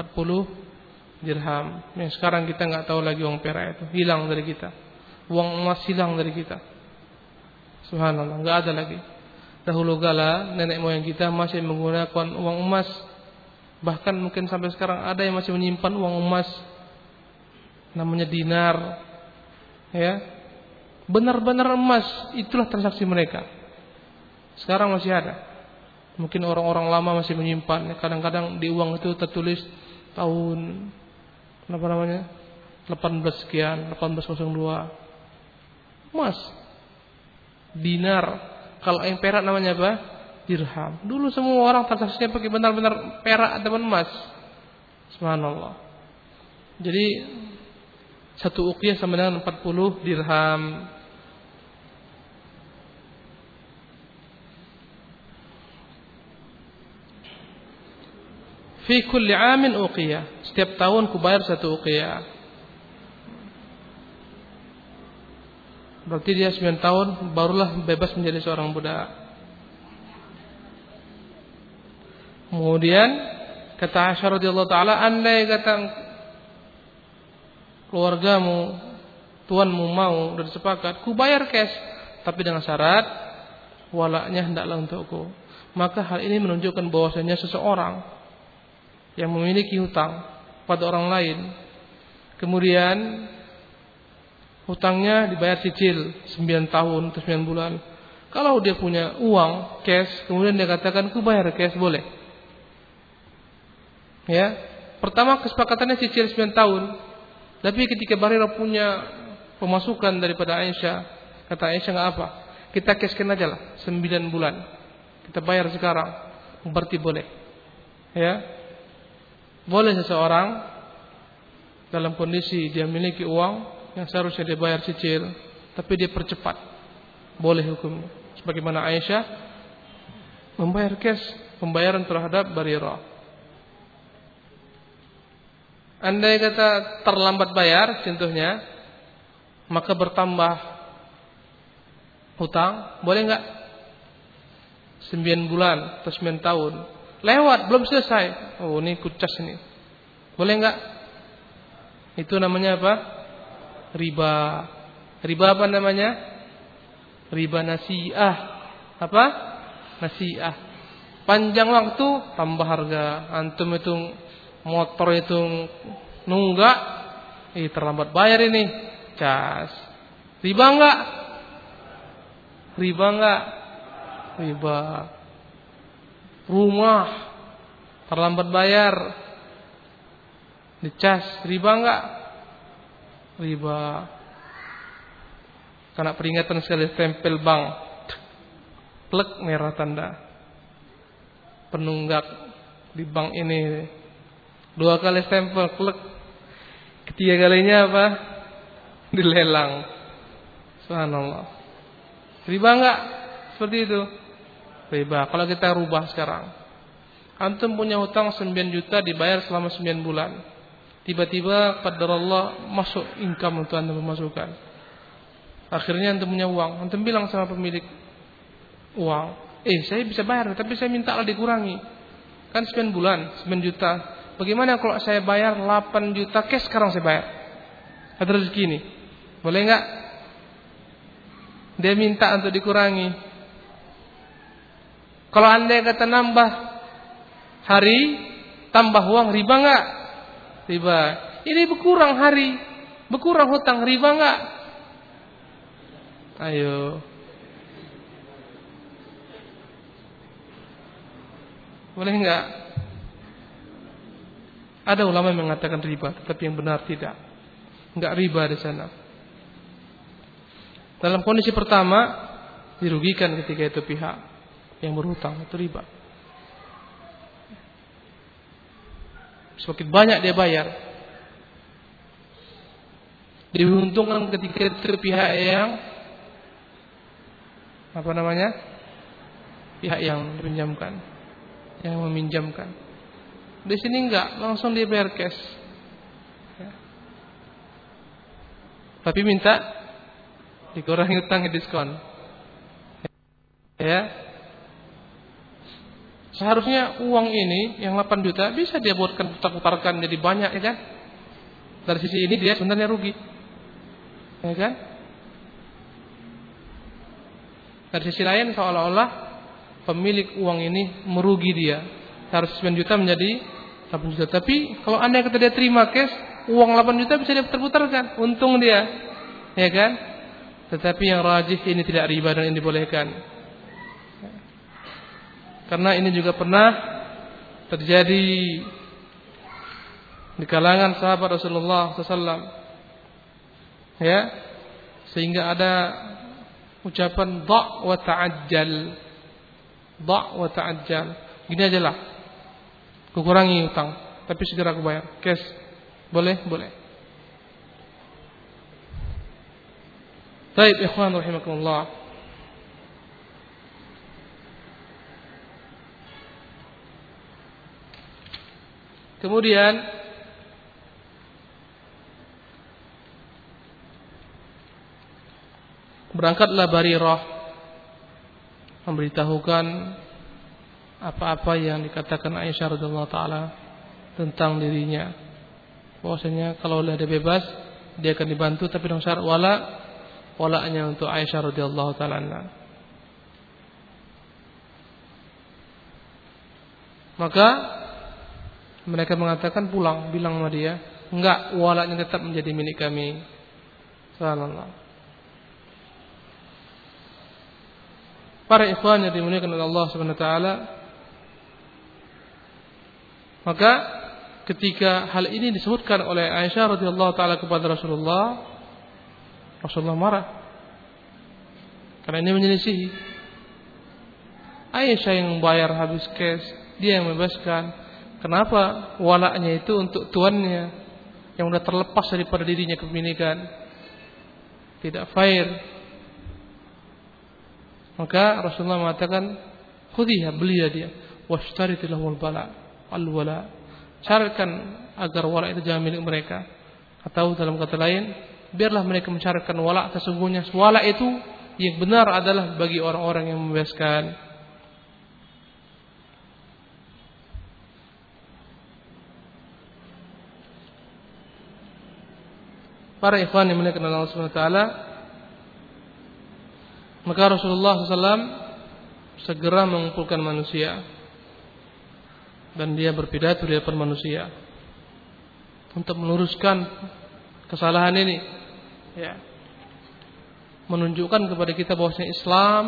40 dirham. Yang sekarang kita enggak tahu lagi uang perak itu, hilang dari kita. Uang emas hilang dari kita. Subhanallah, enggak ada lagi. Dahulu kala nenek moyang kita masih menggunakan uang emas. Bahkan mungkin sampai sekarang ada yang masih menyimpan uang emas. Namanya dinar. Ya, benar-benar emas, itulah transaksi mereka. Sekarang masih ada. Mungkin orang-orang lama masih menyimpan. Kadang-kadang di uang itu tertulis tahun 18 sekian, 1802. Emas, dinar. Kalau yang perak namanya apa? Dirham. Dulu semua orang transaksinya pakai benar-benar perak ataupun emas. Subhanallah. Jadi satu uqiyah sama dengan 40 dirham. Fi kulli 'amin uqiyah, setiap tahun ku bayar satu uqiyah. Berarti dia 9 tahun barulah bebas menjadi seorang budak. Kemudian kata Aisyah radhiyallahu taala, andai kata keluargamu, tuanmu mau dan sepakat, ku bayar cash, tapi dengan syarat walaknya hendaklah untukku. Maka hal ini menunjukkan bahwasanya seseorang yang memiliki hutang pada orang lain, kemudian hutangnya dibayar cicil 9 tahun atau 9 bulan. Kalau dia punya uang cash, kemudian dia katakan ku bayar cash, boleh. Ya, pertama kesepakatannya cicil 9 tahun. Tapi ketika Barirah punya pemasukan daripada Aisyah, kata Aisyah, enggak apa, kita cashkan aja lah 9 bulan, kita bayar sekarang, berarti boleh. Ya, Boleh seseorang dalam kondisi dia memiliki uang yang seharusnya dia bayar cicil, tapi dia percepat, boleh hukumnya. Sebagaimana Aisyah membayar cash pembayaran terhadap Barirah. Andai kata terlambat bayar contohnya, maka bertambah hutang, boleh enggak? 9 bulan atau 9 tahun lewat, belum selesai. Oh, ini kucas ini. Boleh enggak? Itu namanya apa? Riba. Riba apa namanya? Riba nasi'ah. Apa? Nasi'ah. Panjang waktu, tambah harga. Antum itu motor itu nunggak, terlambat bayar ini, cas. Riba enggak? Riba enggak? Riba. Rumah terlambat bayar, dicas, riba enggak? Riba. Kena peringatan sekali tempel bank, plek merah tanda penunggak di bank ini. 2 kali stempel, plek. Ketiga kalinya apa? Dilelang. Subhanallah. Riba enggak? Seperti itu. Riba. Kalau kita rubah sekarang, antum punya hutang 9 juta dibayar selama 9 bulan. Tiba-tiba qadarullah masuk income untuk antum memasukkan. Akhirnya antum punya uang. Antum bilang sama pemilik uang, saya bisa bayar, tapi saya minta dikurangi. Kan 9 bulan, 9 juta. Bagaimana kalau saya bayar 8 juta cash sekarang saya bayar? Ada rezeki ini. Boleh enggak? Dia minta untuk dikurangi. Kalau andai kata nambah hari, tambah uang, riba enggak? Riba. Ini berkurang hari, berkurang hutang, riba enggak? Ayo. Boleh enggak? Ada ulama yang mengatakan riba, tetapi yang benar tidak. Enggak riba di sana. Dalam kondisi pertama, dirugikan ketika itu pihak yang berhutang, itu riba. Semakin banyak dia bayar, diuntungkan ketika itu pihak yang apa namanya? Pihak yang meminjamkan, yang meminjamkan. Di sini enggak, langsung dia bayar cash. Ya. Tapi minta dikurangi hutang, diskon. Ya. Seharusnya uang ini yang 8 juta bisa dia buatkan, putar-putarkan jadi banyak, ya kan? Dari sisi ini dia sebenarnya rugi, ya kan? Dari sisi lain seolah-olah pemilik uang ini merugi dia. Seharusnya 9 juta menjadi 8 juta. Tapi kalau andai kata dia terima cash, uang 8 juta bisa dia putar-putarkan, untung dia, ya kan? Tetapi yang rajih ini tidak riba dan ini dibolehkan. Karena ini juga pernah terjadi di kalangan sahabat Rasulullah SAW, ya, sehingga ada ucapan da' wa ta'ajjal, da' wa ta'ajjal. Gini aja lah, kurangi hutang, tapi segera aku bayar cash. Boleh, boleh. Baik, ikhwan rahimakumullah. Kemudian berangkatlah Barirah memberitahukan apa-apa yang dikatakan Aisyah radhiyallahu taala tentang dirinya. Bahwasanya kalau dia bebas, dia akan dibantu, tapi dengan syarat wala'nya untuk Aisyah radhiyallahu taala. Maka mereka mengatakan pulang, bilang sama dia, enggak, walaknya tetap menjadi milik kami. Subhanallah. Para ikhwan yang dimuliakan oleh Allah Subhanahu wa taala, maka ketika hal ini disebutkan oleh Aisyah radhiyallahu taala kepada Rasulullah, Rasulullah marah. Karena ini menyelisihi. Aisyah yang bayar habis cash, dia yang membebaskan. Kenapa walaknya itu untuk tuannya yang sudah terlepas daripada dirinya kepemilikan? Tidak fair. Maka Rasulullah mengatakan, khudhiha, belilah dia, washtarithi lahul bala, al-wala. Syaratkan agar wala itu jangan milik mereka. Atau dalam kata lain, biarlah mereka mensyaratkan wala, sesungguhnya wala itu yang benar adalah bagi orang-orang yang membebaskan. Para ikhwan yang dimuliakan Allah SWT, maka Rasulullah SAW segera mengumpulkan manusia dan dia berpidato di depan manusia untuk meluruskan kesalahan ini, ya, menunjukkan kepada kita bahwasanya Islam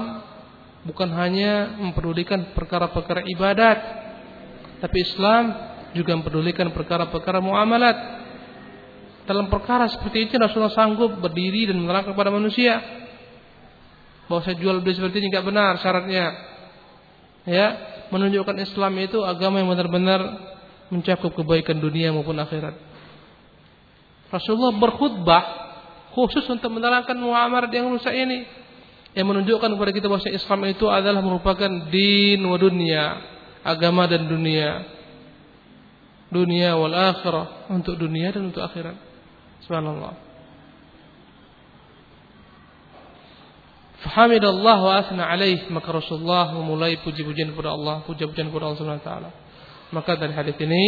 bukan hanya memperdulikan perkara-perkara ibadat, tapi Islam juga memperdulikan perkara-perkara muamalat. Dalam perkara seperti itu Rasulullah sanggup berdiri dan menerangkan kepada manusia bahwa jual beli seperti ini tidak benar syaratnya, ya, menunjukkan Islam itu agama yang benar-benar mencakup kebaikan dunia maupun akhirat. Rasulullah berkhutbah khusus untuk menerangkan muamalat yang rusak ini, yang menunjukkan kepada kita bahwa Islam itu adalah merupakan din wa dunia, agama dan dunia, dunia wal akhirah, untuk dunia dan untuk akhirat. Subhanallah. Fahamidallah wa asna alaih. Maka Rasulullah memulai puji-pujian kepada Allah, puji-pujian kepada Allah Subhanahu wa taala. Maka dari hadis ini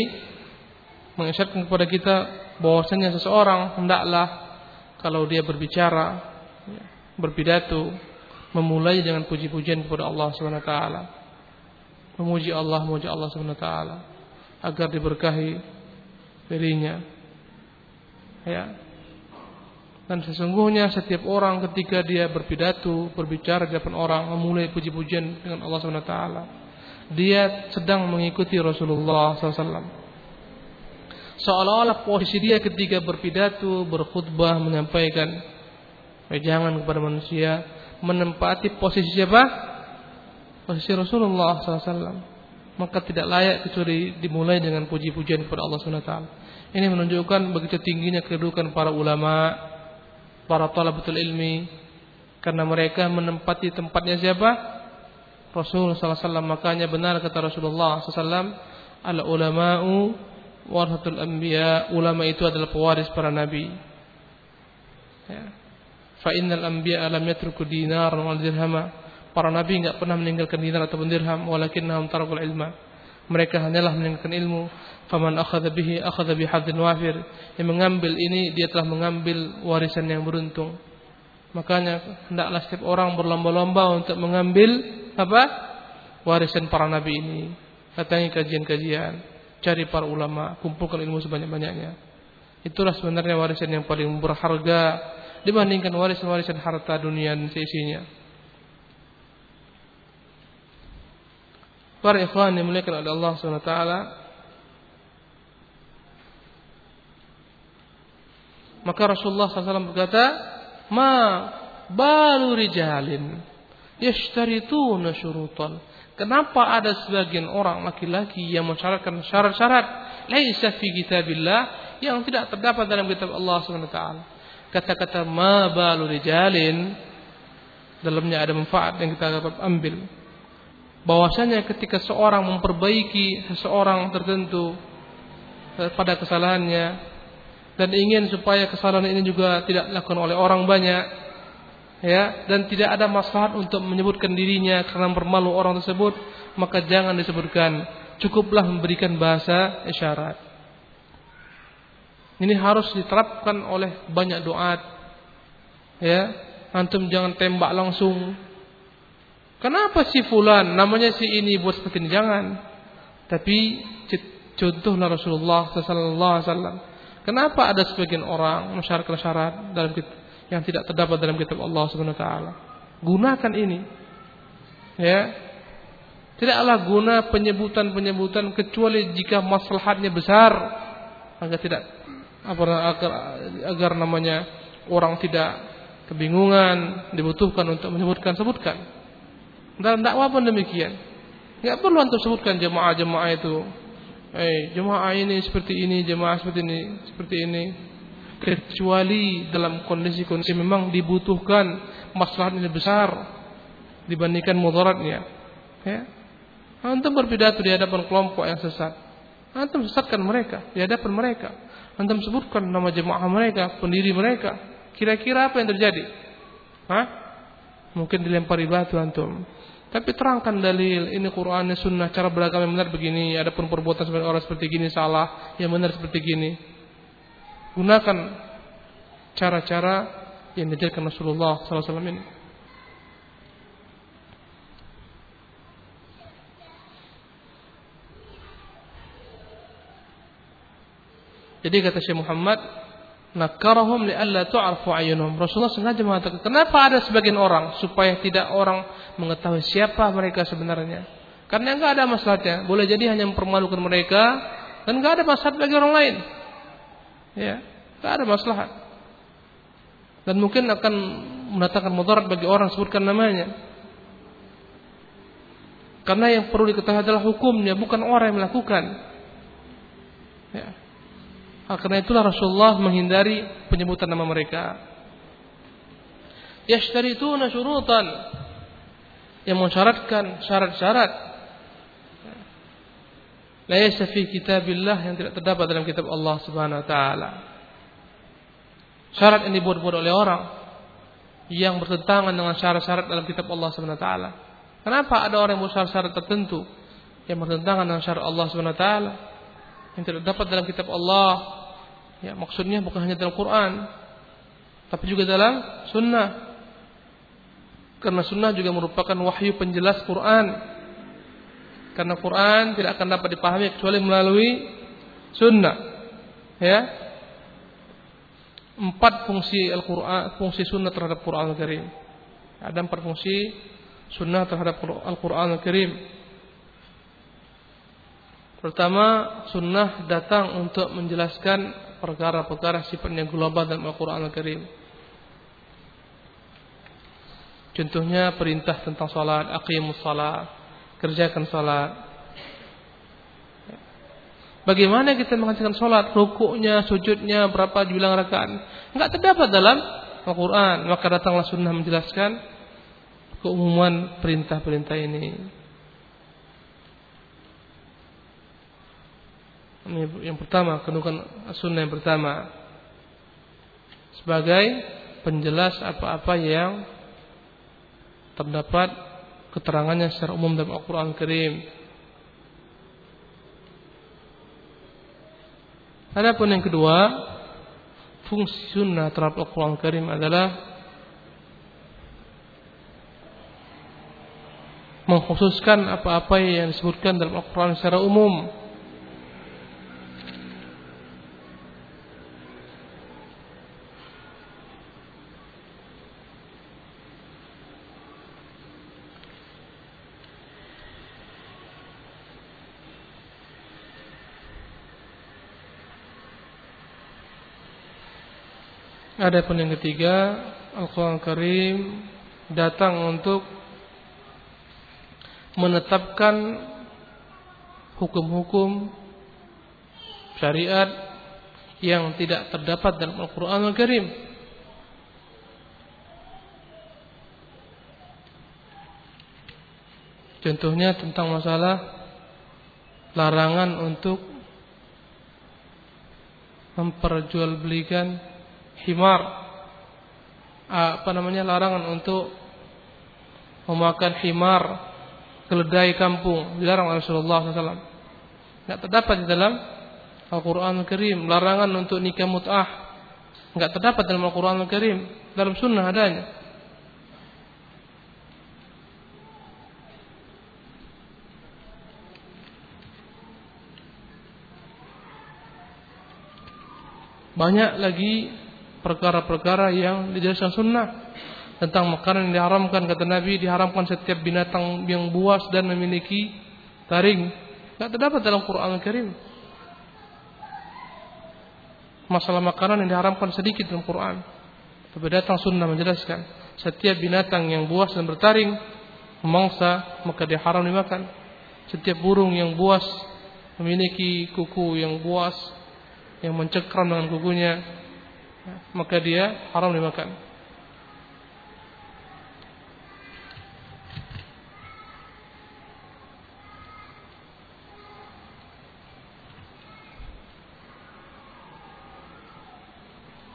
mengisyaratkan kepada kita bahwasanya seseorang hendaklah kalau dia berbicara, berpidato, memulai dengan puji-pujian kepada Allah Subhanahu wa taala. Memuji Allah Subhanahu wa taala agar diberkahi dirinya. Ya. Dan sesungguhnya setiap orang ketika dia berpidato, berbicara di depan orang, memulai puji-pujian dengan Allah SWT, dia sedang mengikuti Rasulullah SAW. Seolah-olah posisi dia ketika berpidato, berkhutbah, menyampaikan wejangan kepada manusia, menempati posisi siapa? Posisi Rasulullah SAW. Maka tidak layak kecuali dimulai dengan puji-pujian kepada Allah SWT. Ini menunjukkan begitu tingginya kedudukan para ulama, para talabatul ilmi, karena mereka menempati tempatnya siapa? Rasul sallallahu alaihi wasallam. Makanya benar kata Rasulullah sallallahu alaihi wasallam, al ulama'u warahatul anbiya, ulama itu adalah pewaris para nabi. Ya. Fa innal anbiya lam yatruku dinar wal dirhama. Para nabi enggak pernah meninggalkan dinar ataupun dirham, walakinnahum tarakul ilma. Mereka hanyalah meninggalkan ilmu. Faman akhadha bihi akhadha bihadzin wafir. Yang mengambil ini dia telah mengambil warisan yang beruntung. Makanya hendaklah setiap orang berlomba-lomba untuk mengambil apa? Warisan para nabi ini. Datangi kajian-kajian, cari para ulama, kumpulkan ilmu sebanyak-banyaknya. Itulah sebenarnya warisan yang paling berharga dibandingkan warisan-warisan harta dunia dan seisinya. Para ikhwan yang dimuliakan oleh Allah SWT, maka Rasulullah SAW berkata, ma balu rijalin yashtarituna syurutan. Kenapa ada sebagian orang laki-laki yang mensyaratkan syarat-syarat laisa fi kitabillah, yang tidak terdapat dalam kitab Allah SWT? Kata-kata ma balu rijalin dalamnya ada manfaat yang kita ambil, bahwasanya ketika seorang memperbaiki seseorang tertentu pada kesalahannya dan ingin supaya kesalahan ini juga tidak dilakukan oleh orang banyak, ya, dan tidak ada maslahat untuk menyebutkan dirinya karena mempermalu orang tersebut, maka jangan disebutkan, cukuplah memberikan bahasa isyarat. Ini harus diterapkan oleh banyak doat, ya. Antum jangan tembak langsung, kenapa si fulan, namanya si ini buat seperti ini, jangan. Tapi contohlah Rasulullah sallallahu alaihi wasallam. Kenapa ada sebagian orang mensyaratkan syarat dalam yang tidak terdapat dalam kitab Allah Subhanahu wa taala? Gunakan ini. Ya. Tidaklah guna penyebutan-penyebutan kecuali jika maslahatnya besar, agar tidak agar namanya orang tidak kebingungan, dibutuhkan untuk menyebutkan, sebutkan. Dan dakwah pun demikian. Tidak perlu untuk sebutkan jemaah-jemaah itu jemaah ini seperti ini, jemaah seperti ini, seperti ini. Kecuali dalam kondisi-kondisi memang dibutuhkan, masalahnya besar dibandingkan mudaratnya. Ya. Antum berpidato di hadapan kelompok yang sesat, antum sesatkan mereka di hadapan mereka, antum sebutkan nama jemaah mereka, pendiri mereka. Kira-kira apa yang terjadi? Hah? Mungkin dilempari batu antum. Tapi terangkan dalil, ini Quran, Sunnah, cara beragama yang benar begini. Adapun perbuatan sebagai orang seperti gini salah, yang benar seperti gini. Gunakan cara-cara yang diajarkan Rasulullah SAW ini. Jadi kata Syekh Muhammad, nakarahum li'alla tu'arfu ayunuhum. Rasulullah sengaja mengatakan, kenapa ada sebagian orang supaya tidak orang mengetahui siapa mereka sebenarnya. Karena enggak ada maslahatnya. Boleh jadi hanya mempermalukan mereka dan enggak ada maslahat bagi orang lain. Ya, tak ada maslahat. Dan mungkin akan mendatangkan mudarat bagi orang sebutkan namanya. Karena yang perlu diketahui adalah hukumnya, bukan orang yang melakukan. Ya. Karena itulah Rasulullah menghindari penyebutan nama mereka. Yashtarituna syurutan, yang mensyaratkan syarat-syarat. Laisa fi kitabillah, yang tidak terdapat dalam kitab Allah Subhanahu wa taala. Syarat yang dibuat-buat oleh orang yang bertentangan dengan syarat-syarat dalam kitab Allah Subhanahu wa taala. Kenapa ada orang yang membuat syarat-syarat tertentu yang bertentangan dengan syarat Allah Subhanahu wa taala yang tidak terdapat dalam kitab Allah? Ya, maksudnya bukan hanya dalam Quran tapi juga dalam Sunnah. Karena Sunnah juga merupakan wahyu penjelas Quran. Karena Quran tidak akan dapat dipahami kecuali melalui Sunnah. Ya, 4 fungsi Al-Quran, fungsi Sunnah terhadap Quran Al-Karim. Ada 4 fungsi Sunnah terhadap Al-Quran Al-Karim. Pertama, Sunnah datang untuk menjelaskan perkara-perkara sifatnya global dalam Al-Quran Al-Karim. Contohnya perintah tentang salat, aqimus salat, kerjakan salat. Bagaimana kita mengerjakan salat? Rukuknya, sujudnya, berapa bilang rakaat? Enggak terdapat dalam Al-Quran. Maka datanglah Sunnah menjelaskan keumuman perintah-perintah ini. Ini yang pertama, kedudukan Sunnah yang pertama sebagai penjelas apa-apa yang terdapat keterangannya secara umum dalam Al-Quran Karim. Adapun yang kedua, fungsi Sunnah terhadap Al-Quran Karim adalah mengkhususkan apa-apa yang disebutkan dalam Al-Quran secara umum. Adapun yang ketiga, Al-Quran Karim datang untuk menetapkan hukum-hukum syariat yang tidak terdapat dalam Al-Quran Karim. Contohnya tentang masalah larangan untuk memperjualbelikan himar, larangan untuk memakan himar, keledai kampung, dilarang oleh Rasulullah SAW. Tidak terdapat di dalam Al-Quran Al-Karim. Larangan untuk nikah mut'ah, tidak terdapat dalam Al-Quran Al-Karim. Dalam Sunnah adanya. Banyak lagi perkara-perkara yang dijelaskan Sunnah tentang makanan yang diharamkan. Kata Nabi, diharamkan setiap binatang yang buas dan memiliki taring. Tidak terdapat dalam Quran Al-Karim. Masalah makanan yang diharamkan sedikit dalam Quran, tapi datang Sunnah menjelaskan setiap binatang yang buas dan bertaring memangsa maka dia haram dimakan. Setiap burung yang buas memiliki kuku yang buas, yang mencekram dengan kukunya, maka dia haram dimakan.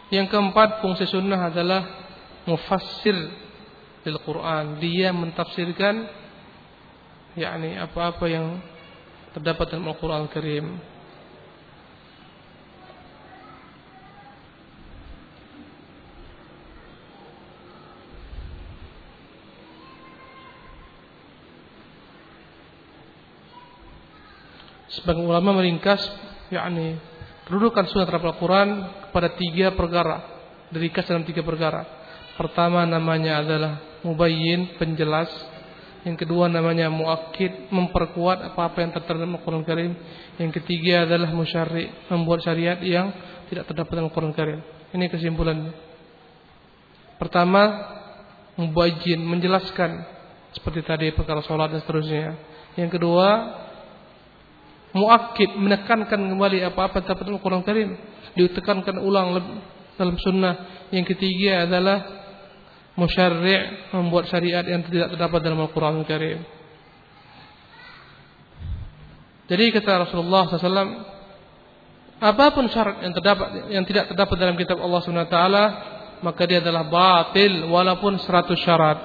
Yang keempat, fungsi sunnah adalah mufassir lil Quran. Dia mentafsirkan yakni apa-apa yang terdapat dalam Al-Quran Al-Karim. Sebagian ulama meringkas yakni kedudukan sunnah terhadap Al-Quran kepada 3 perkara. Diringkas dalam 3 perkara. Pertama namanya adalah mubayyin, penjelas. Yang kedua namanya muakkid, memperkuat apa-apa yang tertera dalam Al-Quran Karim. Yang ketiga adalah musyarri', membuat syariat yang tidak terdapat dalam Al-Quran Karim. Ini kesimpulannya. Pertama, mubayyin, menjelaskan, seperti tadi perkara sholat dan seterusnya. Yang kedua, muakkid, menekankan kembali apa-apa yang terdapat dalam Al-Quran Karim, ditekankan ulang dalam sunnah. Yang ketiga adalah musyarri', membuat syariat yang tidak terdapat dalam Al-Quran Al-Karim. Jadi kata Rasulullah SAW, apapun syarat yang terdapat, yang tidak terdapat dalam kitab Allah SWT, maka dia adalah batil walaupun 100 syarat.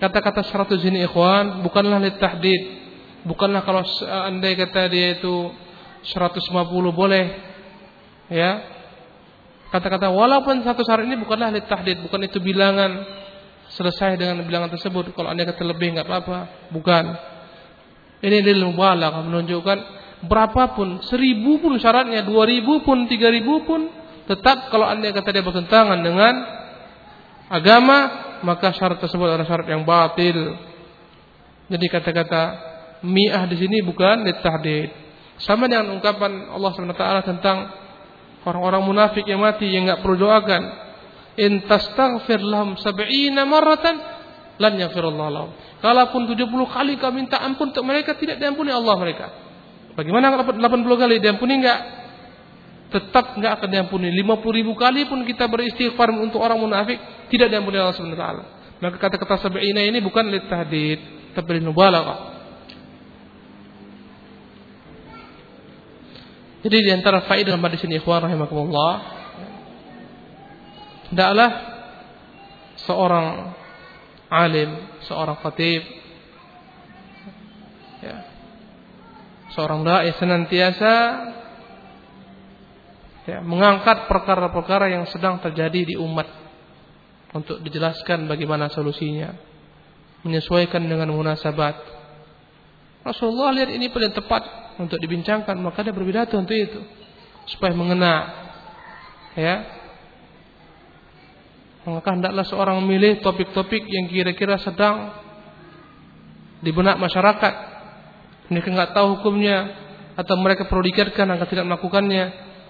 Kata-kata 100 ini ikhwan, bukanlah litahdid, bukanlah kalau andai kata dia itu 150 boleh, ya. Kata-kata walaupun 1 syarat ini bukanlah litahdid, bukan itu bilangan selesai dengan bilangan tersebut. Kalau anda kata lebih enggak apa-apa, bukan. Ini lil mubalaghah, menunjukkan berapapun, 1000 pun syaratnya, 2000 pun, 3000 pun, tetap kalau anda kata dia bertentangan dengan agama, maka syarat tersebut adalah syarat yang batil. Jadi kata-kata mi'ah di sini bukan litahdid. Sama dengan ungkapan Allah SWT tentang orang-orang munafik yang mati, yang enggak perlu doakan. In tastaghfir lahum 70 marratan lan yaghfirullahu lahum. Kalaupun 70 kali kau minta ampun untuk mereka, tidak diampuni Allah mereka. Bagaimana kalau 80 kali diampuni enggak? Tetap enggak akan diampuni. 50.000 kali pun kita beristighfar untuk orang munafik, tidak diampuni Allah Subhanahu wa taala. Maka kata-kata 70 ini bukan litahdid, tapi mubalaghah. Jadi di antara faedah dalam hadis ini ikhwan rahimakumullah, hendaklah seorang alim, seorang khatib, ya, seorang dai senantiasa, ya, mengangkat perkara-perkara yang sedang terjadi di umat untuk dijelaskan bagaimana solusinya, menyesuaikan dengan munasabat. Rasulullah lihat ini paling tepat untuk dibincangkan, maka dia berpidato untuk itu supaya mengena, ya. Maka hendaklah seorang memilih topik-topik yang kira-kira sedang di benak masyarakat. Mereka enggak tahu hukumnya atau mereka perlu diingatkan agar tidak melakukannya,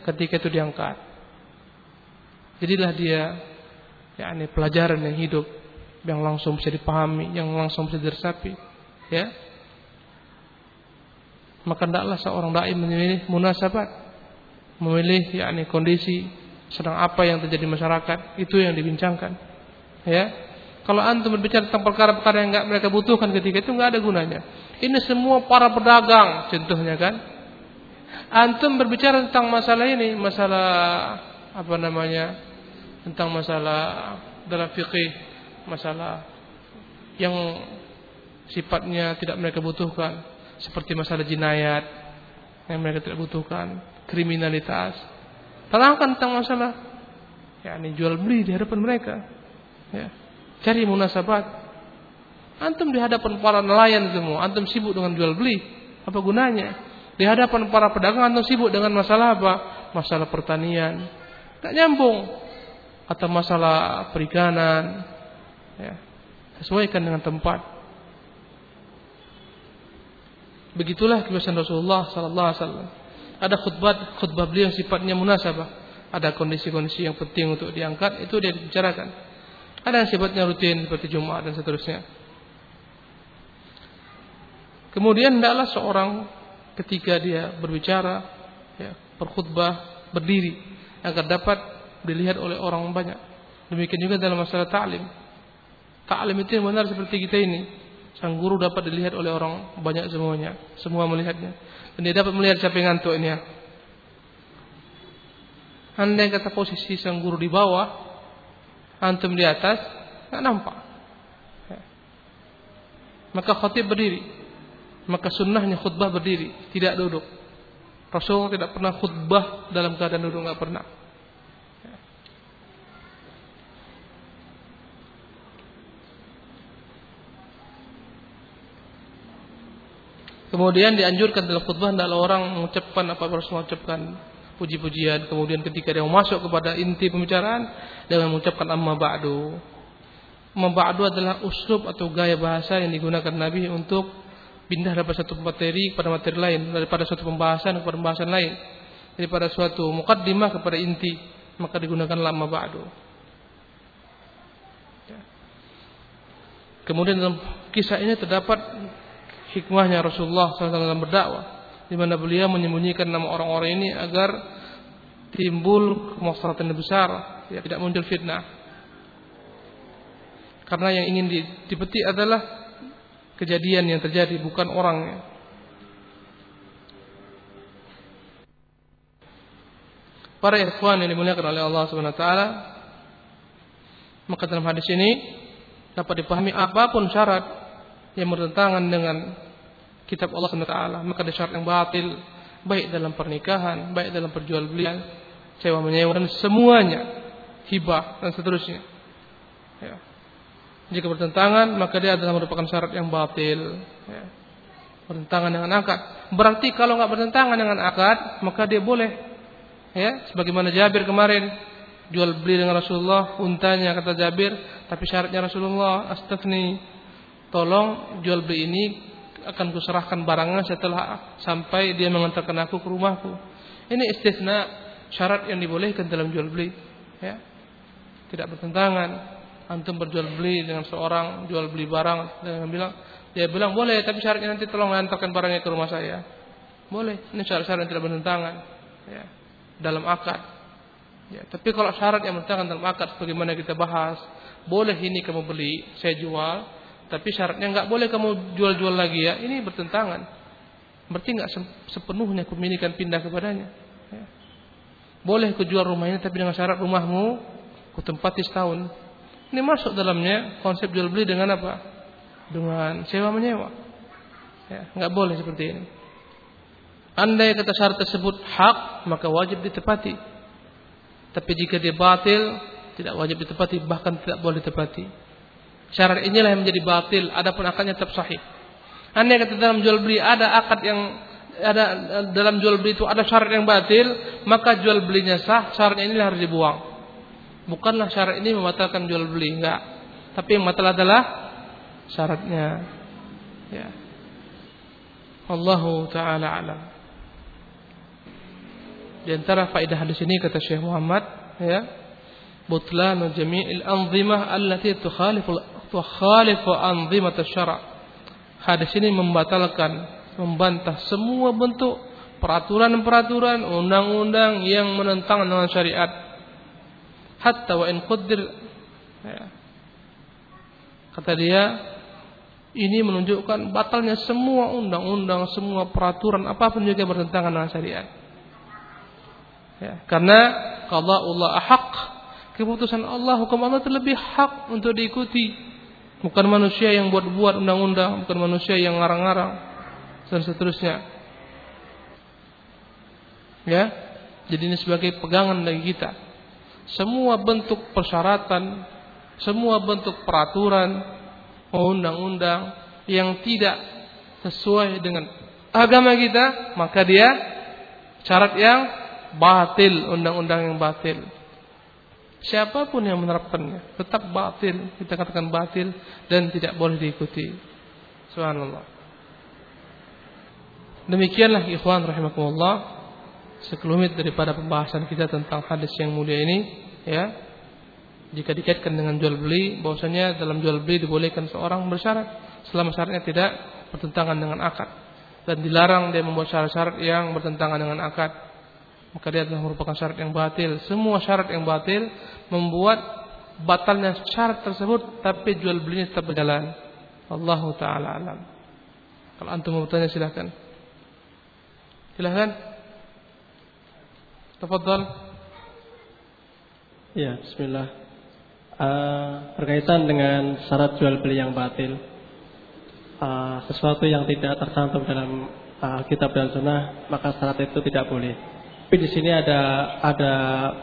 ketika itu diangkat. Jadilah dia yakni pelajaran yang hidup, yang langsung bisa dipahami, yang langsung bisa diresapi, ya. Maka hendaklah seorang dai memilih munasabat, memilih yakni kondisi sedang apa yang terjadi masyarakat, itu yang dibincangkan, ya. Kalau antum berbicara tentang perkara-perkara yang enggak mereka butuhkan ketika itu, enggak ada gunanya. Ini semua para pedagang contohnya, kan. Antum berbicara tentang masalah ini, masalah apa namanya, tentang masalah dalam fikih, masalah yang sifatnya tidak mereka butuhkan, seperti masalah jinayat yang mereka tidak butuhkan, kriminalitas. Terangkan tentang masalah yakni jual beli di hadapan mereka, ya. Cari munasabat. Antum di hadapan para nelayan semua, antum sibuk dengan jual beli, apa gunanya? Di hadapan para pedagang antum sibuk dengan masalah apa? Masalah pertanian, tak nyambung. Atau masalah perikanan, ya. Sesuaikan dengan tempat. Begitulah kebiasaan Rasulullah sallallahu alaihi wasallam. Ada khutbah beliau sifatnya munasabah, ada kondisi-kondisi yang penting untuk diangkat, itu dia bicarakan. Ada yang sifatnya rutin seperti Jumat dan seterusnya. Kemudian hendaklah seorang ketika dia berbicara, berkhutbah, berdiri, agar dapat dilihat oleh orang banyak. Demikian juga dalam masalah ta'lim. Ta'lim itu yang benar seperti kita ini. Sang guru dapat dilihat oleh orang banyak semuanya. Semua melihatnya. Dan dia dapat melihat siapa yang ngantuk ini. Andai kata posisi sang guru di bawah, antum di atas, tidak nampak. Maka khatib berdiri. Maka sunnahnya khutbah berdiri, tidak duduk. Rasul tidak pernah khutbah dalam keadaan duduk, tidak pernah. Kemudian dianjurkan dalam khutbah adalah orang mengucapkan apa Rasulullah ucapkan, puji-pujian. Kemudian ketika dia masuk kepada inti pembicaraan dengan mengucapkan amma ba'du. Amma ba'du adalah uslub atau gaya bahasa yang digunakan Nabi untuk pindah daripada satu materi kepada materi lain, daripada suatu pembahasan kepada pembahasan lain, daripada suatu muqaddimah kepada inti, maka digunakan amma ba'du. Kemudian dalam kisah ini terdapat hikmahnya Rasulullah SAW dalam berdakwah, di mana beliau menyembunyikan nama orang-orang ini agar timbul kemaslahatan besar, tidak muncul fitnah. Karena yang ingin dipetik adalah kejadian yang terjadi, bukan orangnya. Para ikhwan yang dimuliakan oleh Allah SWT, maka dalam hadis ini dapat dipahami apapun syarat yang bertentangan dengan kitab Allah SWT, maka ada syarat yang batil, baik dalam pernikahan, baik dalam perjualbelian, sewa menyewa, dan semuanya, hibah dan seterusnya. Ya. Jika bertentangan, maka dia adalah merupakan syarat yang batil. Ya. Bertentangan dengan akad. Berarti kalau tidak bertentangan dengan akad, maka dia boleh. Ya. Sebagaimana Jabir kemarin jual beli dengan Rasulullah, untanya kata Jabir, tapi syaratnya Rasulullah, astafni, tolong jual beli ini akan kuserahkan barangnya setelah sampai dia mengantarkan aku ke rumahku. Ini istisna, syarat yang dibolehkan dalam jual beli. Ya. Tidak bertentangan. Antum berjual beli dengan seorang, jual beli barang, dia bilang boleh, tapi syaratnya nanti tolong antarkan barangnya ke rumah saya. Boleh, ini syarat-syarat yang tidak bertentangan ya, dalam akad ya. Tapi kalau syarat yang bertentangan dalam akad, sebagaimana kita bahas, boleh ini kamu beli, saya jual, tapi syaratnya enggak boleh kamu jual-jual lagi ya, ini bertentangan. Berarti enggak sepenuhnya kepemilikan pindah kepadanya ya. Boleh ku jual rumahnya, tapi dengan syarat rumahmu ku tempati setahun. Ini masuk dalamnya konsep jual beli dengan apa? Dengan sewa menyewa. Ya, enggak boleh seperti ini. Andai kata syarat tersebut hak, maka wajib ditepati. Tapi jika dia batil, tidak wajib ditepati, bahkan tidak boleh ditepati. Syarat inilah yang menjadi batil, adapun akadnya tetap sahih. Andai kata dalam jual beli ada akad yang ada dalam jual beli itu ada syarat yang batil, maka jual belinya sah, syaratnya inilah harus dibuang. Bukanlah syarat ini membatalkan jual beli, enggak. Tapi yang batal adalah syaratnya. Ya. Allahu ta'ala alam. Di antara faedah hadis ini kata Syekh Muhammad, ya, butlanu jami'il anzimah allati tukhalifu anzimat asy-syara'. Hadis ini membatalkan, membantah semua bentuk peraturan-peraturan, undang-undang yang menentang dengan syariat. Hatta wa in qaddir ya. Kata dia, ini menunjukkan batalnya semua undang-undang, semua peraturan apapun juga bertentangan dengan syariat. Ya, karena qada'ullah ahaq, keputusan Allah, hukum Allah terlebih hak untuk diikuti. Bukan manusia yang buat-buat undang-undang, bukan manusia yang ngarang-ngarang dan seterusnya. Ya. Jadi ini sebagai pegangan bagi kita. Semua bentuk persyaratan, semua bentuk peraturan, undang-undang yang tidak sesuai dengan agama kita, maka dia syarat yang batil, undang-undang yang batil. Siapapun yang menerapkannya tetap batil, kita katakan batil dan tidak boleh diikuti. Subhanallah. Demikianlah ikhwan rahimakumullah, sekelumit daripada pembahasan kita tentang hadis yang mulia ini ya. Jika dikaitkan dengan jual beli, bahwasanya dalam jual beli dibolehkan seorang bersyarat selama syaratnya tidak bertentangan dengan akad. dan dilarang dia membuat syarat-syarat yang bertentangan dengan akad, maka dia adalah merupakan syarat yang batil. Semua syarat yang batil membuat batalnya syarat tersebut, tapi jual belinya tetap berjalan. Allahu ta'ala alam. Kalau antum mau bertanya silakan. Silakan. Tafadhal. Ya, bismillah. Berkaitan dengan syarat jual beli yang batil, sesuatu yang tidak tercantum dalam kitab dan sunnah, maka syarat itu tidak boleh. Tapi di sini ada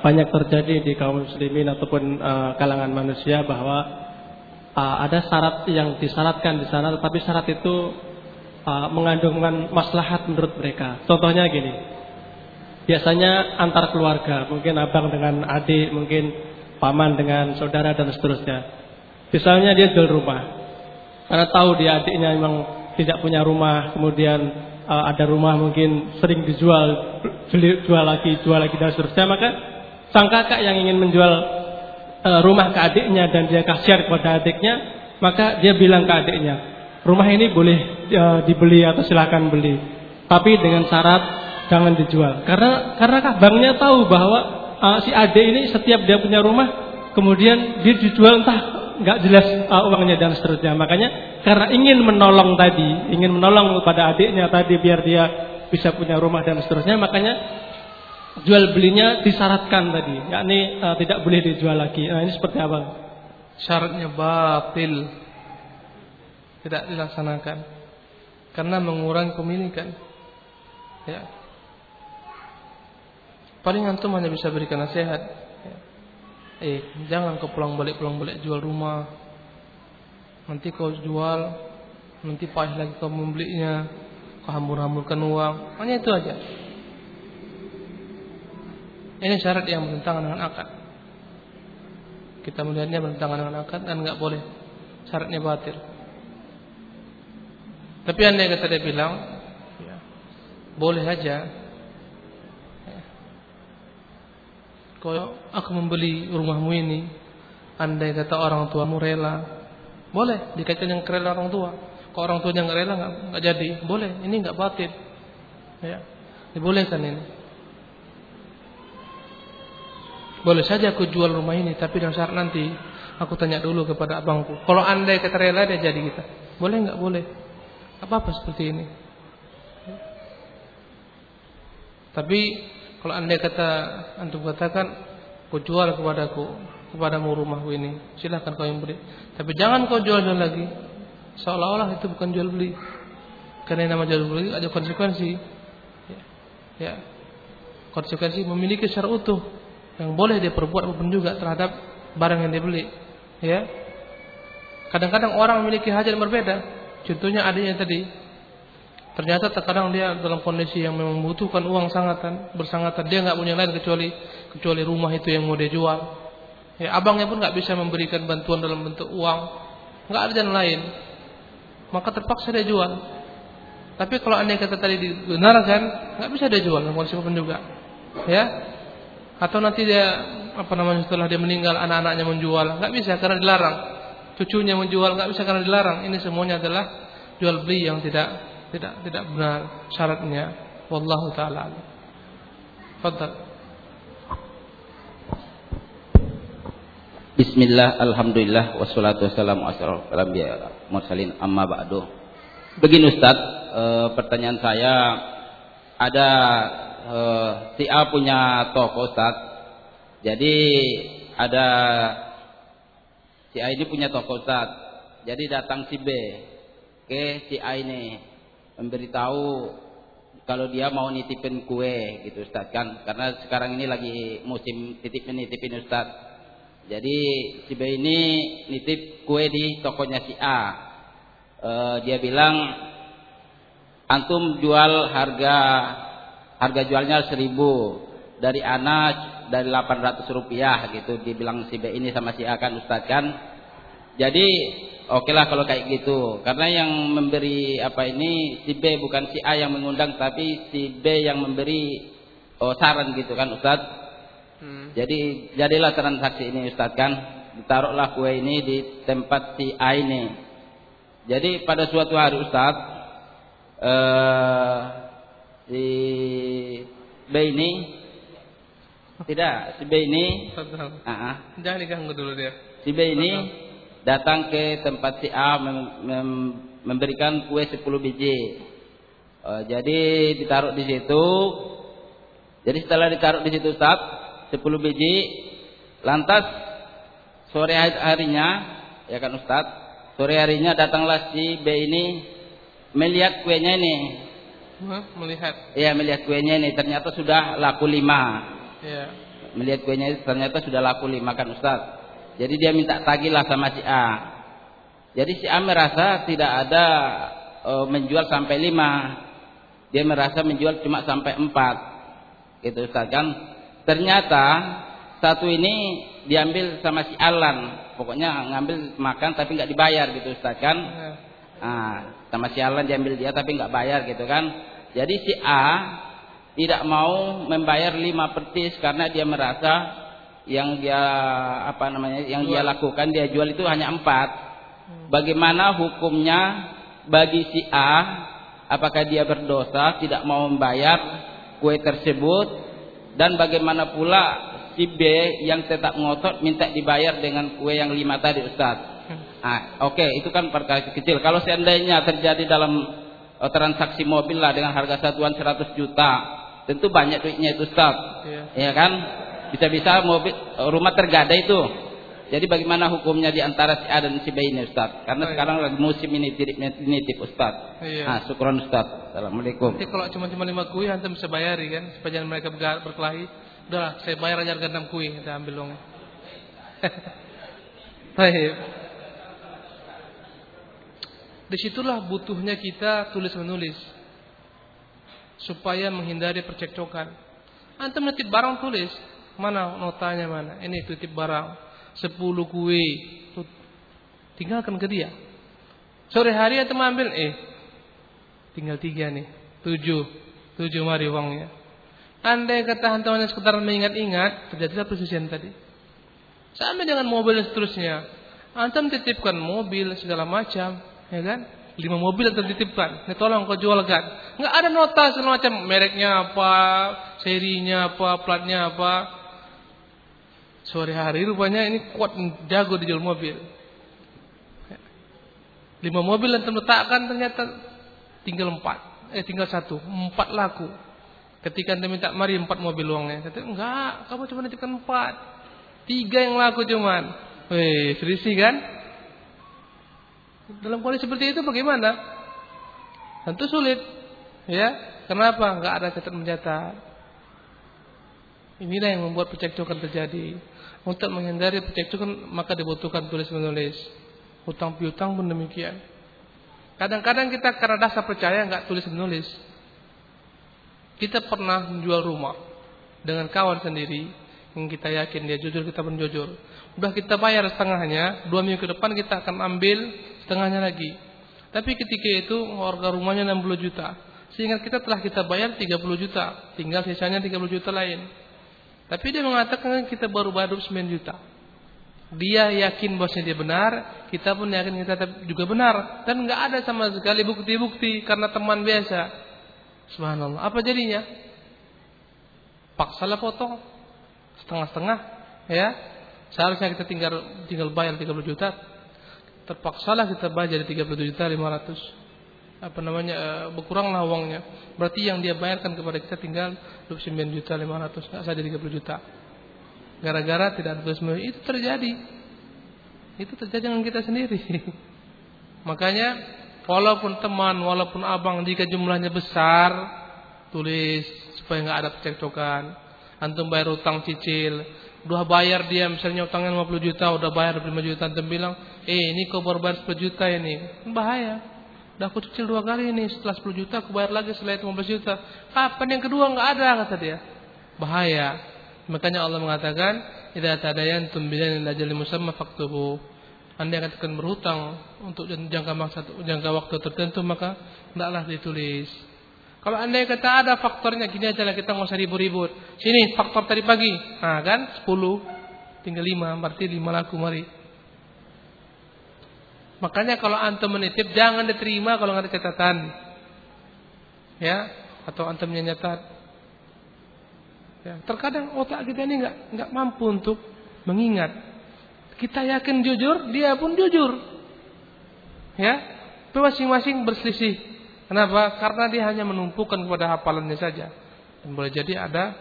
banyak terjadi di kaum muslimin ataupun kalangan manusia bahwa ada syarat yang disyaratkan di sana, tetapi syarat itu mengandungkan maslahat menurut mereka. Contohnya gini, biasanya antar keluarga, mungkin abang dengan adik, mungkin paman dengan saudara dan seterusnya. Misalnya dia jual rumah, karena tahu dia adiknya memang tidak punya rumah, kemudian ada rumah mungkin sering dijual, jual lagi dan seterusnya, maka sang kakak yang ingin menjual rumah ke adiknya dan dia kasihan kepada adiknya, maka dia bilang ke adiknya, rumah ini boleh dibeli atau silakan beli, tapi dengan syarat jangan dijual. Karena abangnya tahu bahwa si adik ini setiap dia punya rumah kemudian dia dijual entah nggak jelas uangnya dan seterusnya. Makanya karena ingin menolong kepada adiknya tadi biar dia bisa punya rumah dan seterusnya, makanya jual belinya disyaratkan tadi, yakni tidak boleh dijual lagi. Nah, ini seperti apa? Syaratnya batil, tidak dilaksanakan karena mengurangi pemilikan. Ya, paling antum hanya bisa berikan nasihat. Jangan kau pulang balik jual rumah. Nanti kau jual, nanti payah lagi kau membelinya, kau hambur-hamburkan uang. Hanya itu aja. Ini syarat yang bertentangan dengan akad. Kita melihatnya bertentangan dengan akad dan enggak boleh. Syaratnya batil. Tapi andai kata dia bilang, ya, boleh aja. Kalau aku membeli rumahmu ini, andai kata orang tuamu rela, boleh. Dikaitkan dengan rela orang tua. Kalau orang tuanya nggak rela, nggak jadi, boleh. Ini nggak batil, ya, dibolehkan ini. Boleh saja aku jual rumah ini, tapi dengan syarat nanti aku tanya dulu kepada abangku. Kalau andai kata rela dia jadi kita, boleh nggak boleh? Apa seperti ini. Ya. Tapi kalau andai kata antum katakan, kau jual kepadamu rumahku ini, silahkan kau yang beli, tapi jangan kau jual lagi, seolah-olah itu bukan jual beli. Karena nama jual beli ada konsekuensi. Ya, konsekuensi memiliki secara utuh yang boleh dia perbuat maupun juga terhadap barang yang dia beli. Ya, kadang-kadang orang memiliki hajat yang berbeda. Contohnya adanya tadi. Ternyata terkadang dia dalam kondisi yang memang membutuhkan uang bersangatan, dia nggak punya lain kecuali rumah itu yang mau dia jual. Ya, abangnya pun nggak bisa memberikan bantuan dalam bentuk uang, nggak ada jalan lain, maka terpaksa dia jual. Tapi kalau andai kata tadi dibenarkan, nggak bisa dia jual dalam kondisi apapun juga, ya. Atau nanti dia setelah dia meninggal anak-anaknya menjual, nggak bisa karena dilarang. Cucunya menjual, nggak bisa karena dilarang. Ini semuanya adalah jual beli yang tidak benar syaratnya. Wallahu ta'ala. Fadhal. Bismillah, alhamdulillah, wassalatu wassalamu ala asyrofil mursalin, amma ba'du. Begini Ustaz, pertanyaan saya, ada si A punya toko Ustaz. Jadi ada si A ini punya toko Ustaz. Jadi datang si B ke si A ini memberitahu kalau dia mau nitipin kue gitu Ustaz kan, karena sekarang ini lagi musim nitipin Ustaz. Jadi si B ini nitip kue di tokonya si A. Dia bilang antum jual harga jualnya 1.000 dari Ana dari 800 rupiah gitu, dibilang si B ini sama si A kan Ustaz kan. Jadi okelah kalau kayak gitu, karena yang memberi si B bukan si A yang mengundang, tapi si B yang memberi saran gitu kan Ustaz. Jadi jadilah transaksi ini Ustaz kan, ditaruhlah kue ini di tempat si A ini. Jadi pada suatu hari Ustaz, Sebaini. Tidak, Sebaini. Jangan diganggu dulu dia. Sebaini datang ke tempat si A memberikan kue 10 biji. Jadi ditaruh di situ. Jadi setelah ditaruh di situ 10 biji, lantas sore harinya, ya kan Ustaz, sore harinya datanglah si B ini melihat kuenya ini. Melihat. Iya, melihat kuenya ini ternyata sudah laku 5. Ya. Melihat kuenya ini ternyata sudah laku 5 kan Ustaz. Jadi dia minta tagih lah sama si A. Jadi si A merasa tidak ada menjual sampai 5. Dia merasa menjual cuma sampai 4. Gitu Ustaz kan. Ternyata satu ini diambil sama si Alan. Pokoknya ngambil makan tapi nggak dibayar gitu Ustaz kan. Ya. Nah, sama si Alan diambil dia tapi nggak bayar gitu kan. Jadi si A tidak mau membayar 5 pertis karena dia merasa yang dia yang dia lakukan dia jual itu hanya 4. Bagaimana hukumnya bagi si A? Apakah dia berdosa tidak mau membayar kue tersebut? Dan bagaimana pula si B yang tetap ngotot minta dibayar dengan kue yang 5 tadi Ustaz? Oke, itu kan perkara kecil. Kalau seandainya terjadi dalam transaksi mobil lah dengan harga satuan 100 juta, tentu banyak duitnya itu Ustaz. Iya kan? Bisa-bisa mobil rumah tergada itu. Jadi bagaimana hukumnya di antara si A dan si B ini Ustaz? Karena sekarang lagi musim ini nitip Ustaz. Syukron Ustaz. Assalamualaikum. Jadi kalau cuma 5 kui antum bisa bayari kan? Supaya jangan mereka berkelahi. Udahlah, saya bayar aja harga 6 kui, kita ambil dong. Baik. Disitulah butuhnya kita tulis-menulis. Supaya menghindari percekcokan. Antum nitip barang tulis, mana notanya mana? Ini titip barang 10 kue. Tinggalkan ke dia. Sore hari antum ambil, tinggal 3 nih, 7 mari uangnya. Andai kata antum hanya sekedar mengingat-ingat, terjadilah perselisihan tadi. Sama dengan mobil dan seterusnya. Antum titipkan mobil segala macam, ya kan? 5 mobil yang dititipkan, ini tolong kau jualkan. Enggak ada nota segala macam, mereknya apa, serinya apa, platnya apa. Sore hari rupanya ini kuat jago dijual mobil. 5 mobil yang terletakkan ternyata tinggal 4. Tinggal 1, 4 laku. Ketika anda minta mari 4 mobil uangnya, kata enggak, kamu cuma nitipkan 4. 3 yang laku cuman. Serisi kan? Dalam kondisi seperti itu bagaimana? Tentu sulit, ya. Kenapa? Enggak ada catat mencatat. Inilah yang membuat percekcokan terjadi. Untuk menghindari percekcokan maka dibutuhkan tulis menulis. Hutang piutang pun demikian. Kadang-kadang kita karena dasar percaya enggak tulis menulis. Kita pernah menjual rumah dengan kawan sendiri yang kita yakin dia jujur, kita pun jujur. Udah kita bayar setengahnya, 2 minggu ke depan kita akan ambil setengahnya lagi. Tapi ketika itu harga rumahnya 60 juta. Seingat kita telah kita bayar 30 juta. Tinggal sisanya 30 juta lain. Tapi dia mengatakan kita baru 9 juta. Dia yakin bahwasanya dia benar. Kita pun yakin kita juga benar. Dan gak ada sama sekali bukti-bukti. Karena teman biasa. Subhanallah. Apa jadinya? Paksalah potong. Setengah-setengah. Ya. Seharusnya kita tinggal bayar 30 juta. Terpaksalah kita bayar jadi 37.500. Berkuranglah uangnya. Berarti yang dia bayarkan kepada kita tinggal 29.500, enggak saja 30 juta. Gara-gara tidak ada semua itu terjadi. Itu terjadi dengan kita sendiri. Makanya walaupun teman, walaupun abang, jika jumlahnya besar, tulis supaya enggak ada percekcokan. Antum bayar utang cicil. Udah bayar dia misalnya utangnya 50 juta, udah bayar 5 juta, antum bilang, ini kau baru bayar 10 juta ini. Bahaya. Udah aku cicil 2 kali ini, setelah 10 juta aku bayar lagi setelah itu 15 juta. Kapan yang kedua? Enggak ada, kata dia. Bahaya. Makanya Allah mengatakan, idza tadayantum bidainin ajalin musamma faktubu. Anda akan berhutang untuk jangka waktu tertentu, maka hendaklah ditulis. Kalau andai kata ada faktornya, gini aja lah, kita nggak usah ribut-ribut. Sini faktor tadi pagi, nah kan 10 tinggal 5, berarti 5 laku mari. Makanya kalau antum menitip jangan diterima kalau nggak ada catatan. ya, atau antum nyatat. Ya, terkadang otak kita ini enggak mampu untuk mengingat. Kita yakin jujur, dia pun jujur. Ya, masing-masing berselisih. Kenapa? Karena dia hanya menumpukan kepada hafalannya saja. Dan boleh jadi ada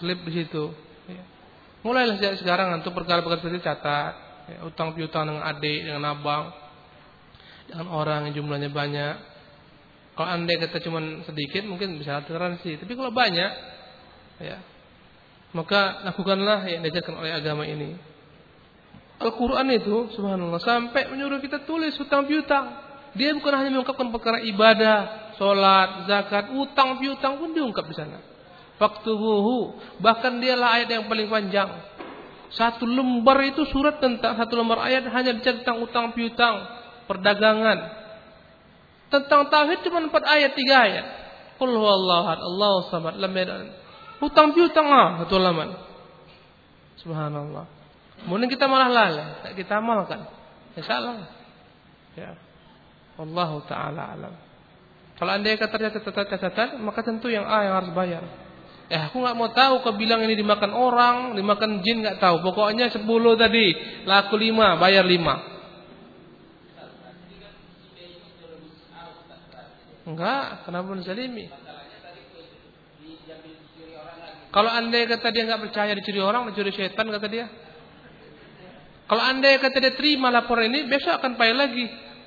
slip di situ. Ya. Mulailah sekarang untuk perkara-perkara seperti catat, ya, utang piutang dengan adik, dengan abang, dengan orang yang jumlahnya banyak. Kalau andai kita cuma sedikit mungkin bisa toleransi, tapi kalau banyak, ya, maka lakukanlah yang diajarkan oleh agama ini. Al-Quran itu subhanallah sampai menyuruh kita tulis hutang piutang. Dia bukan hanya mengungkapkan perkara ibadah, solat, zakat, utang piutang pun diungkap di sana. Faktubuhu, bahkan dialah ayat yang paling panjang. Satu lembar itu surat tentang satu lembar ayat hanya bicara tentang utang piutang, perdagangan. Tentang tauhid cuma 4 ayat, 3 ayat. Qul huwallahu ahad, Allahu samad, lam yalid walam yulad. Hutang piutang satu halaman. Subhanallah. Kemudian kita malah lalai, tak kita amalkan. Ya salah. Ya. Wallahu taala alam. Kalau andai kata catatan, maka tentu yang A yang harus bayar. Aku enggak mau tahu kau bilang ini dimakan orang, dimakan jin, enggak tahu. Pokoknya 10 tadi, laku 5, bayar 5. Enggak, kenapa menzalimi? Kalau andai kata dia enggak percaya dicuri orang, dicuri syaitan kata dia. Kalau andai kata dia terima laporan ini, besok akan payah lagi.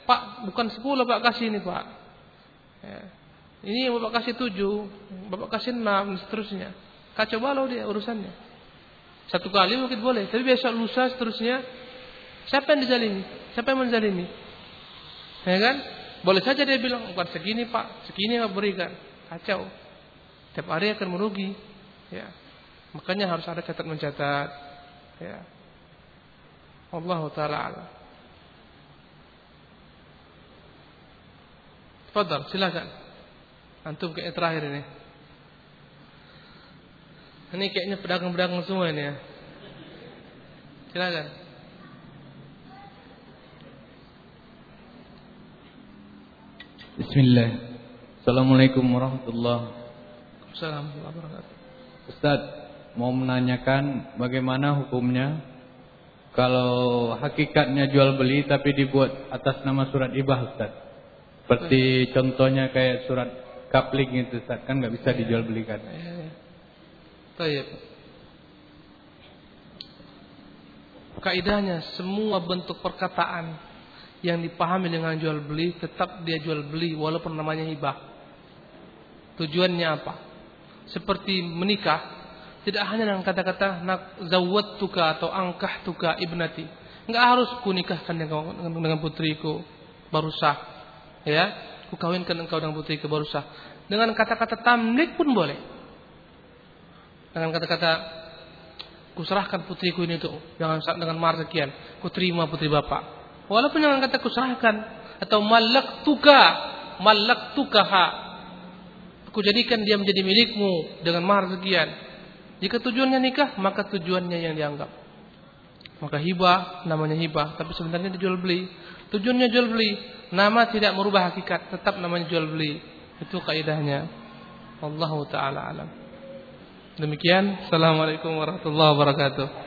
Pak, bukan 10 Pak kasih ini Pak. Ya. Ini Bapak kasih 7, Bapak kasih 6 dan seterusnya. Kacau balau dia urusannya. Satu kali mungkin boleh, tapi besok lusa seterusnya siapa yang dizalimi? Siapa yang menzalimi? Ya kan? Boleh saja dia bilang bukan segini Pak, segini yang berikan. Kacau. Setiap hari akan merugi. Ya. Makanya harus ada catat mencatat. Ya. Allahu taala. Tafadhal, silakan. Antum kayak terakhir ini. Ini kayaknya pedagang-pedagang semua ini ya. Silakan. Bismillah. Assalamualaikum warahmatullahi wabarakatuh. Ustaz, mau menanyakan bagaimana hukumnya kalau hakikatnya jual beli tapi dibuat atas nama surat hibah, Ustaz. Seperti contohnya kayak surat kapling itu, Ustaz, kan enggak bisa dijual belikan. Baik. Kaidahnya semua bentuk perkataan yang dipahami dengan jual beli tetap dia jual beli walaupun namanya hibah. Tujuannya apa? Seperti menikah, tidak hanya dengan kata-kata zawwattuka atau angkahtuka ibnati. Enggak harus ku nikahkan dengan putriku baru sah. Ya, ku kawinkan engkau dengan putriku baru sah. Dengan kata-kata tamlik pun boleh. Dengan kata-kata ku serahkan putriku ini tuh dengan mahar sekian, ku terima putri bapak. Walaupun jangan kata kuserahkan atau malaktukaha, aku jadikan dia menjadi milikmu dengan mahar sekian. Jika tujuannya nikah, maka tujuannya yang dianggap. Maka hibah, namanya hibah, tapi sebenarnya dijual beli. Tujuannya jual beli, nama tidak merubah hakikat, tetap namanya jual beli. Itu kaidahnya. Wallahu taala alam. Demikian. Assalamualaikum warahmatullahi wabarakatuh.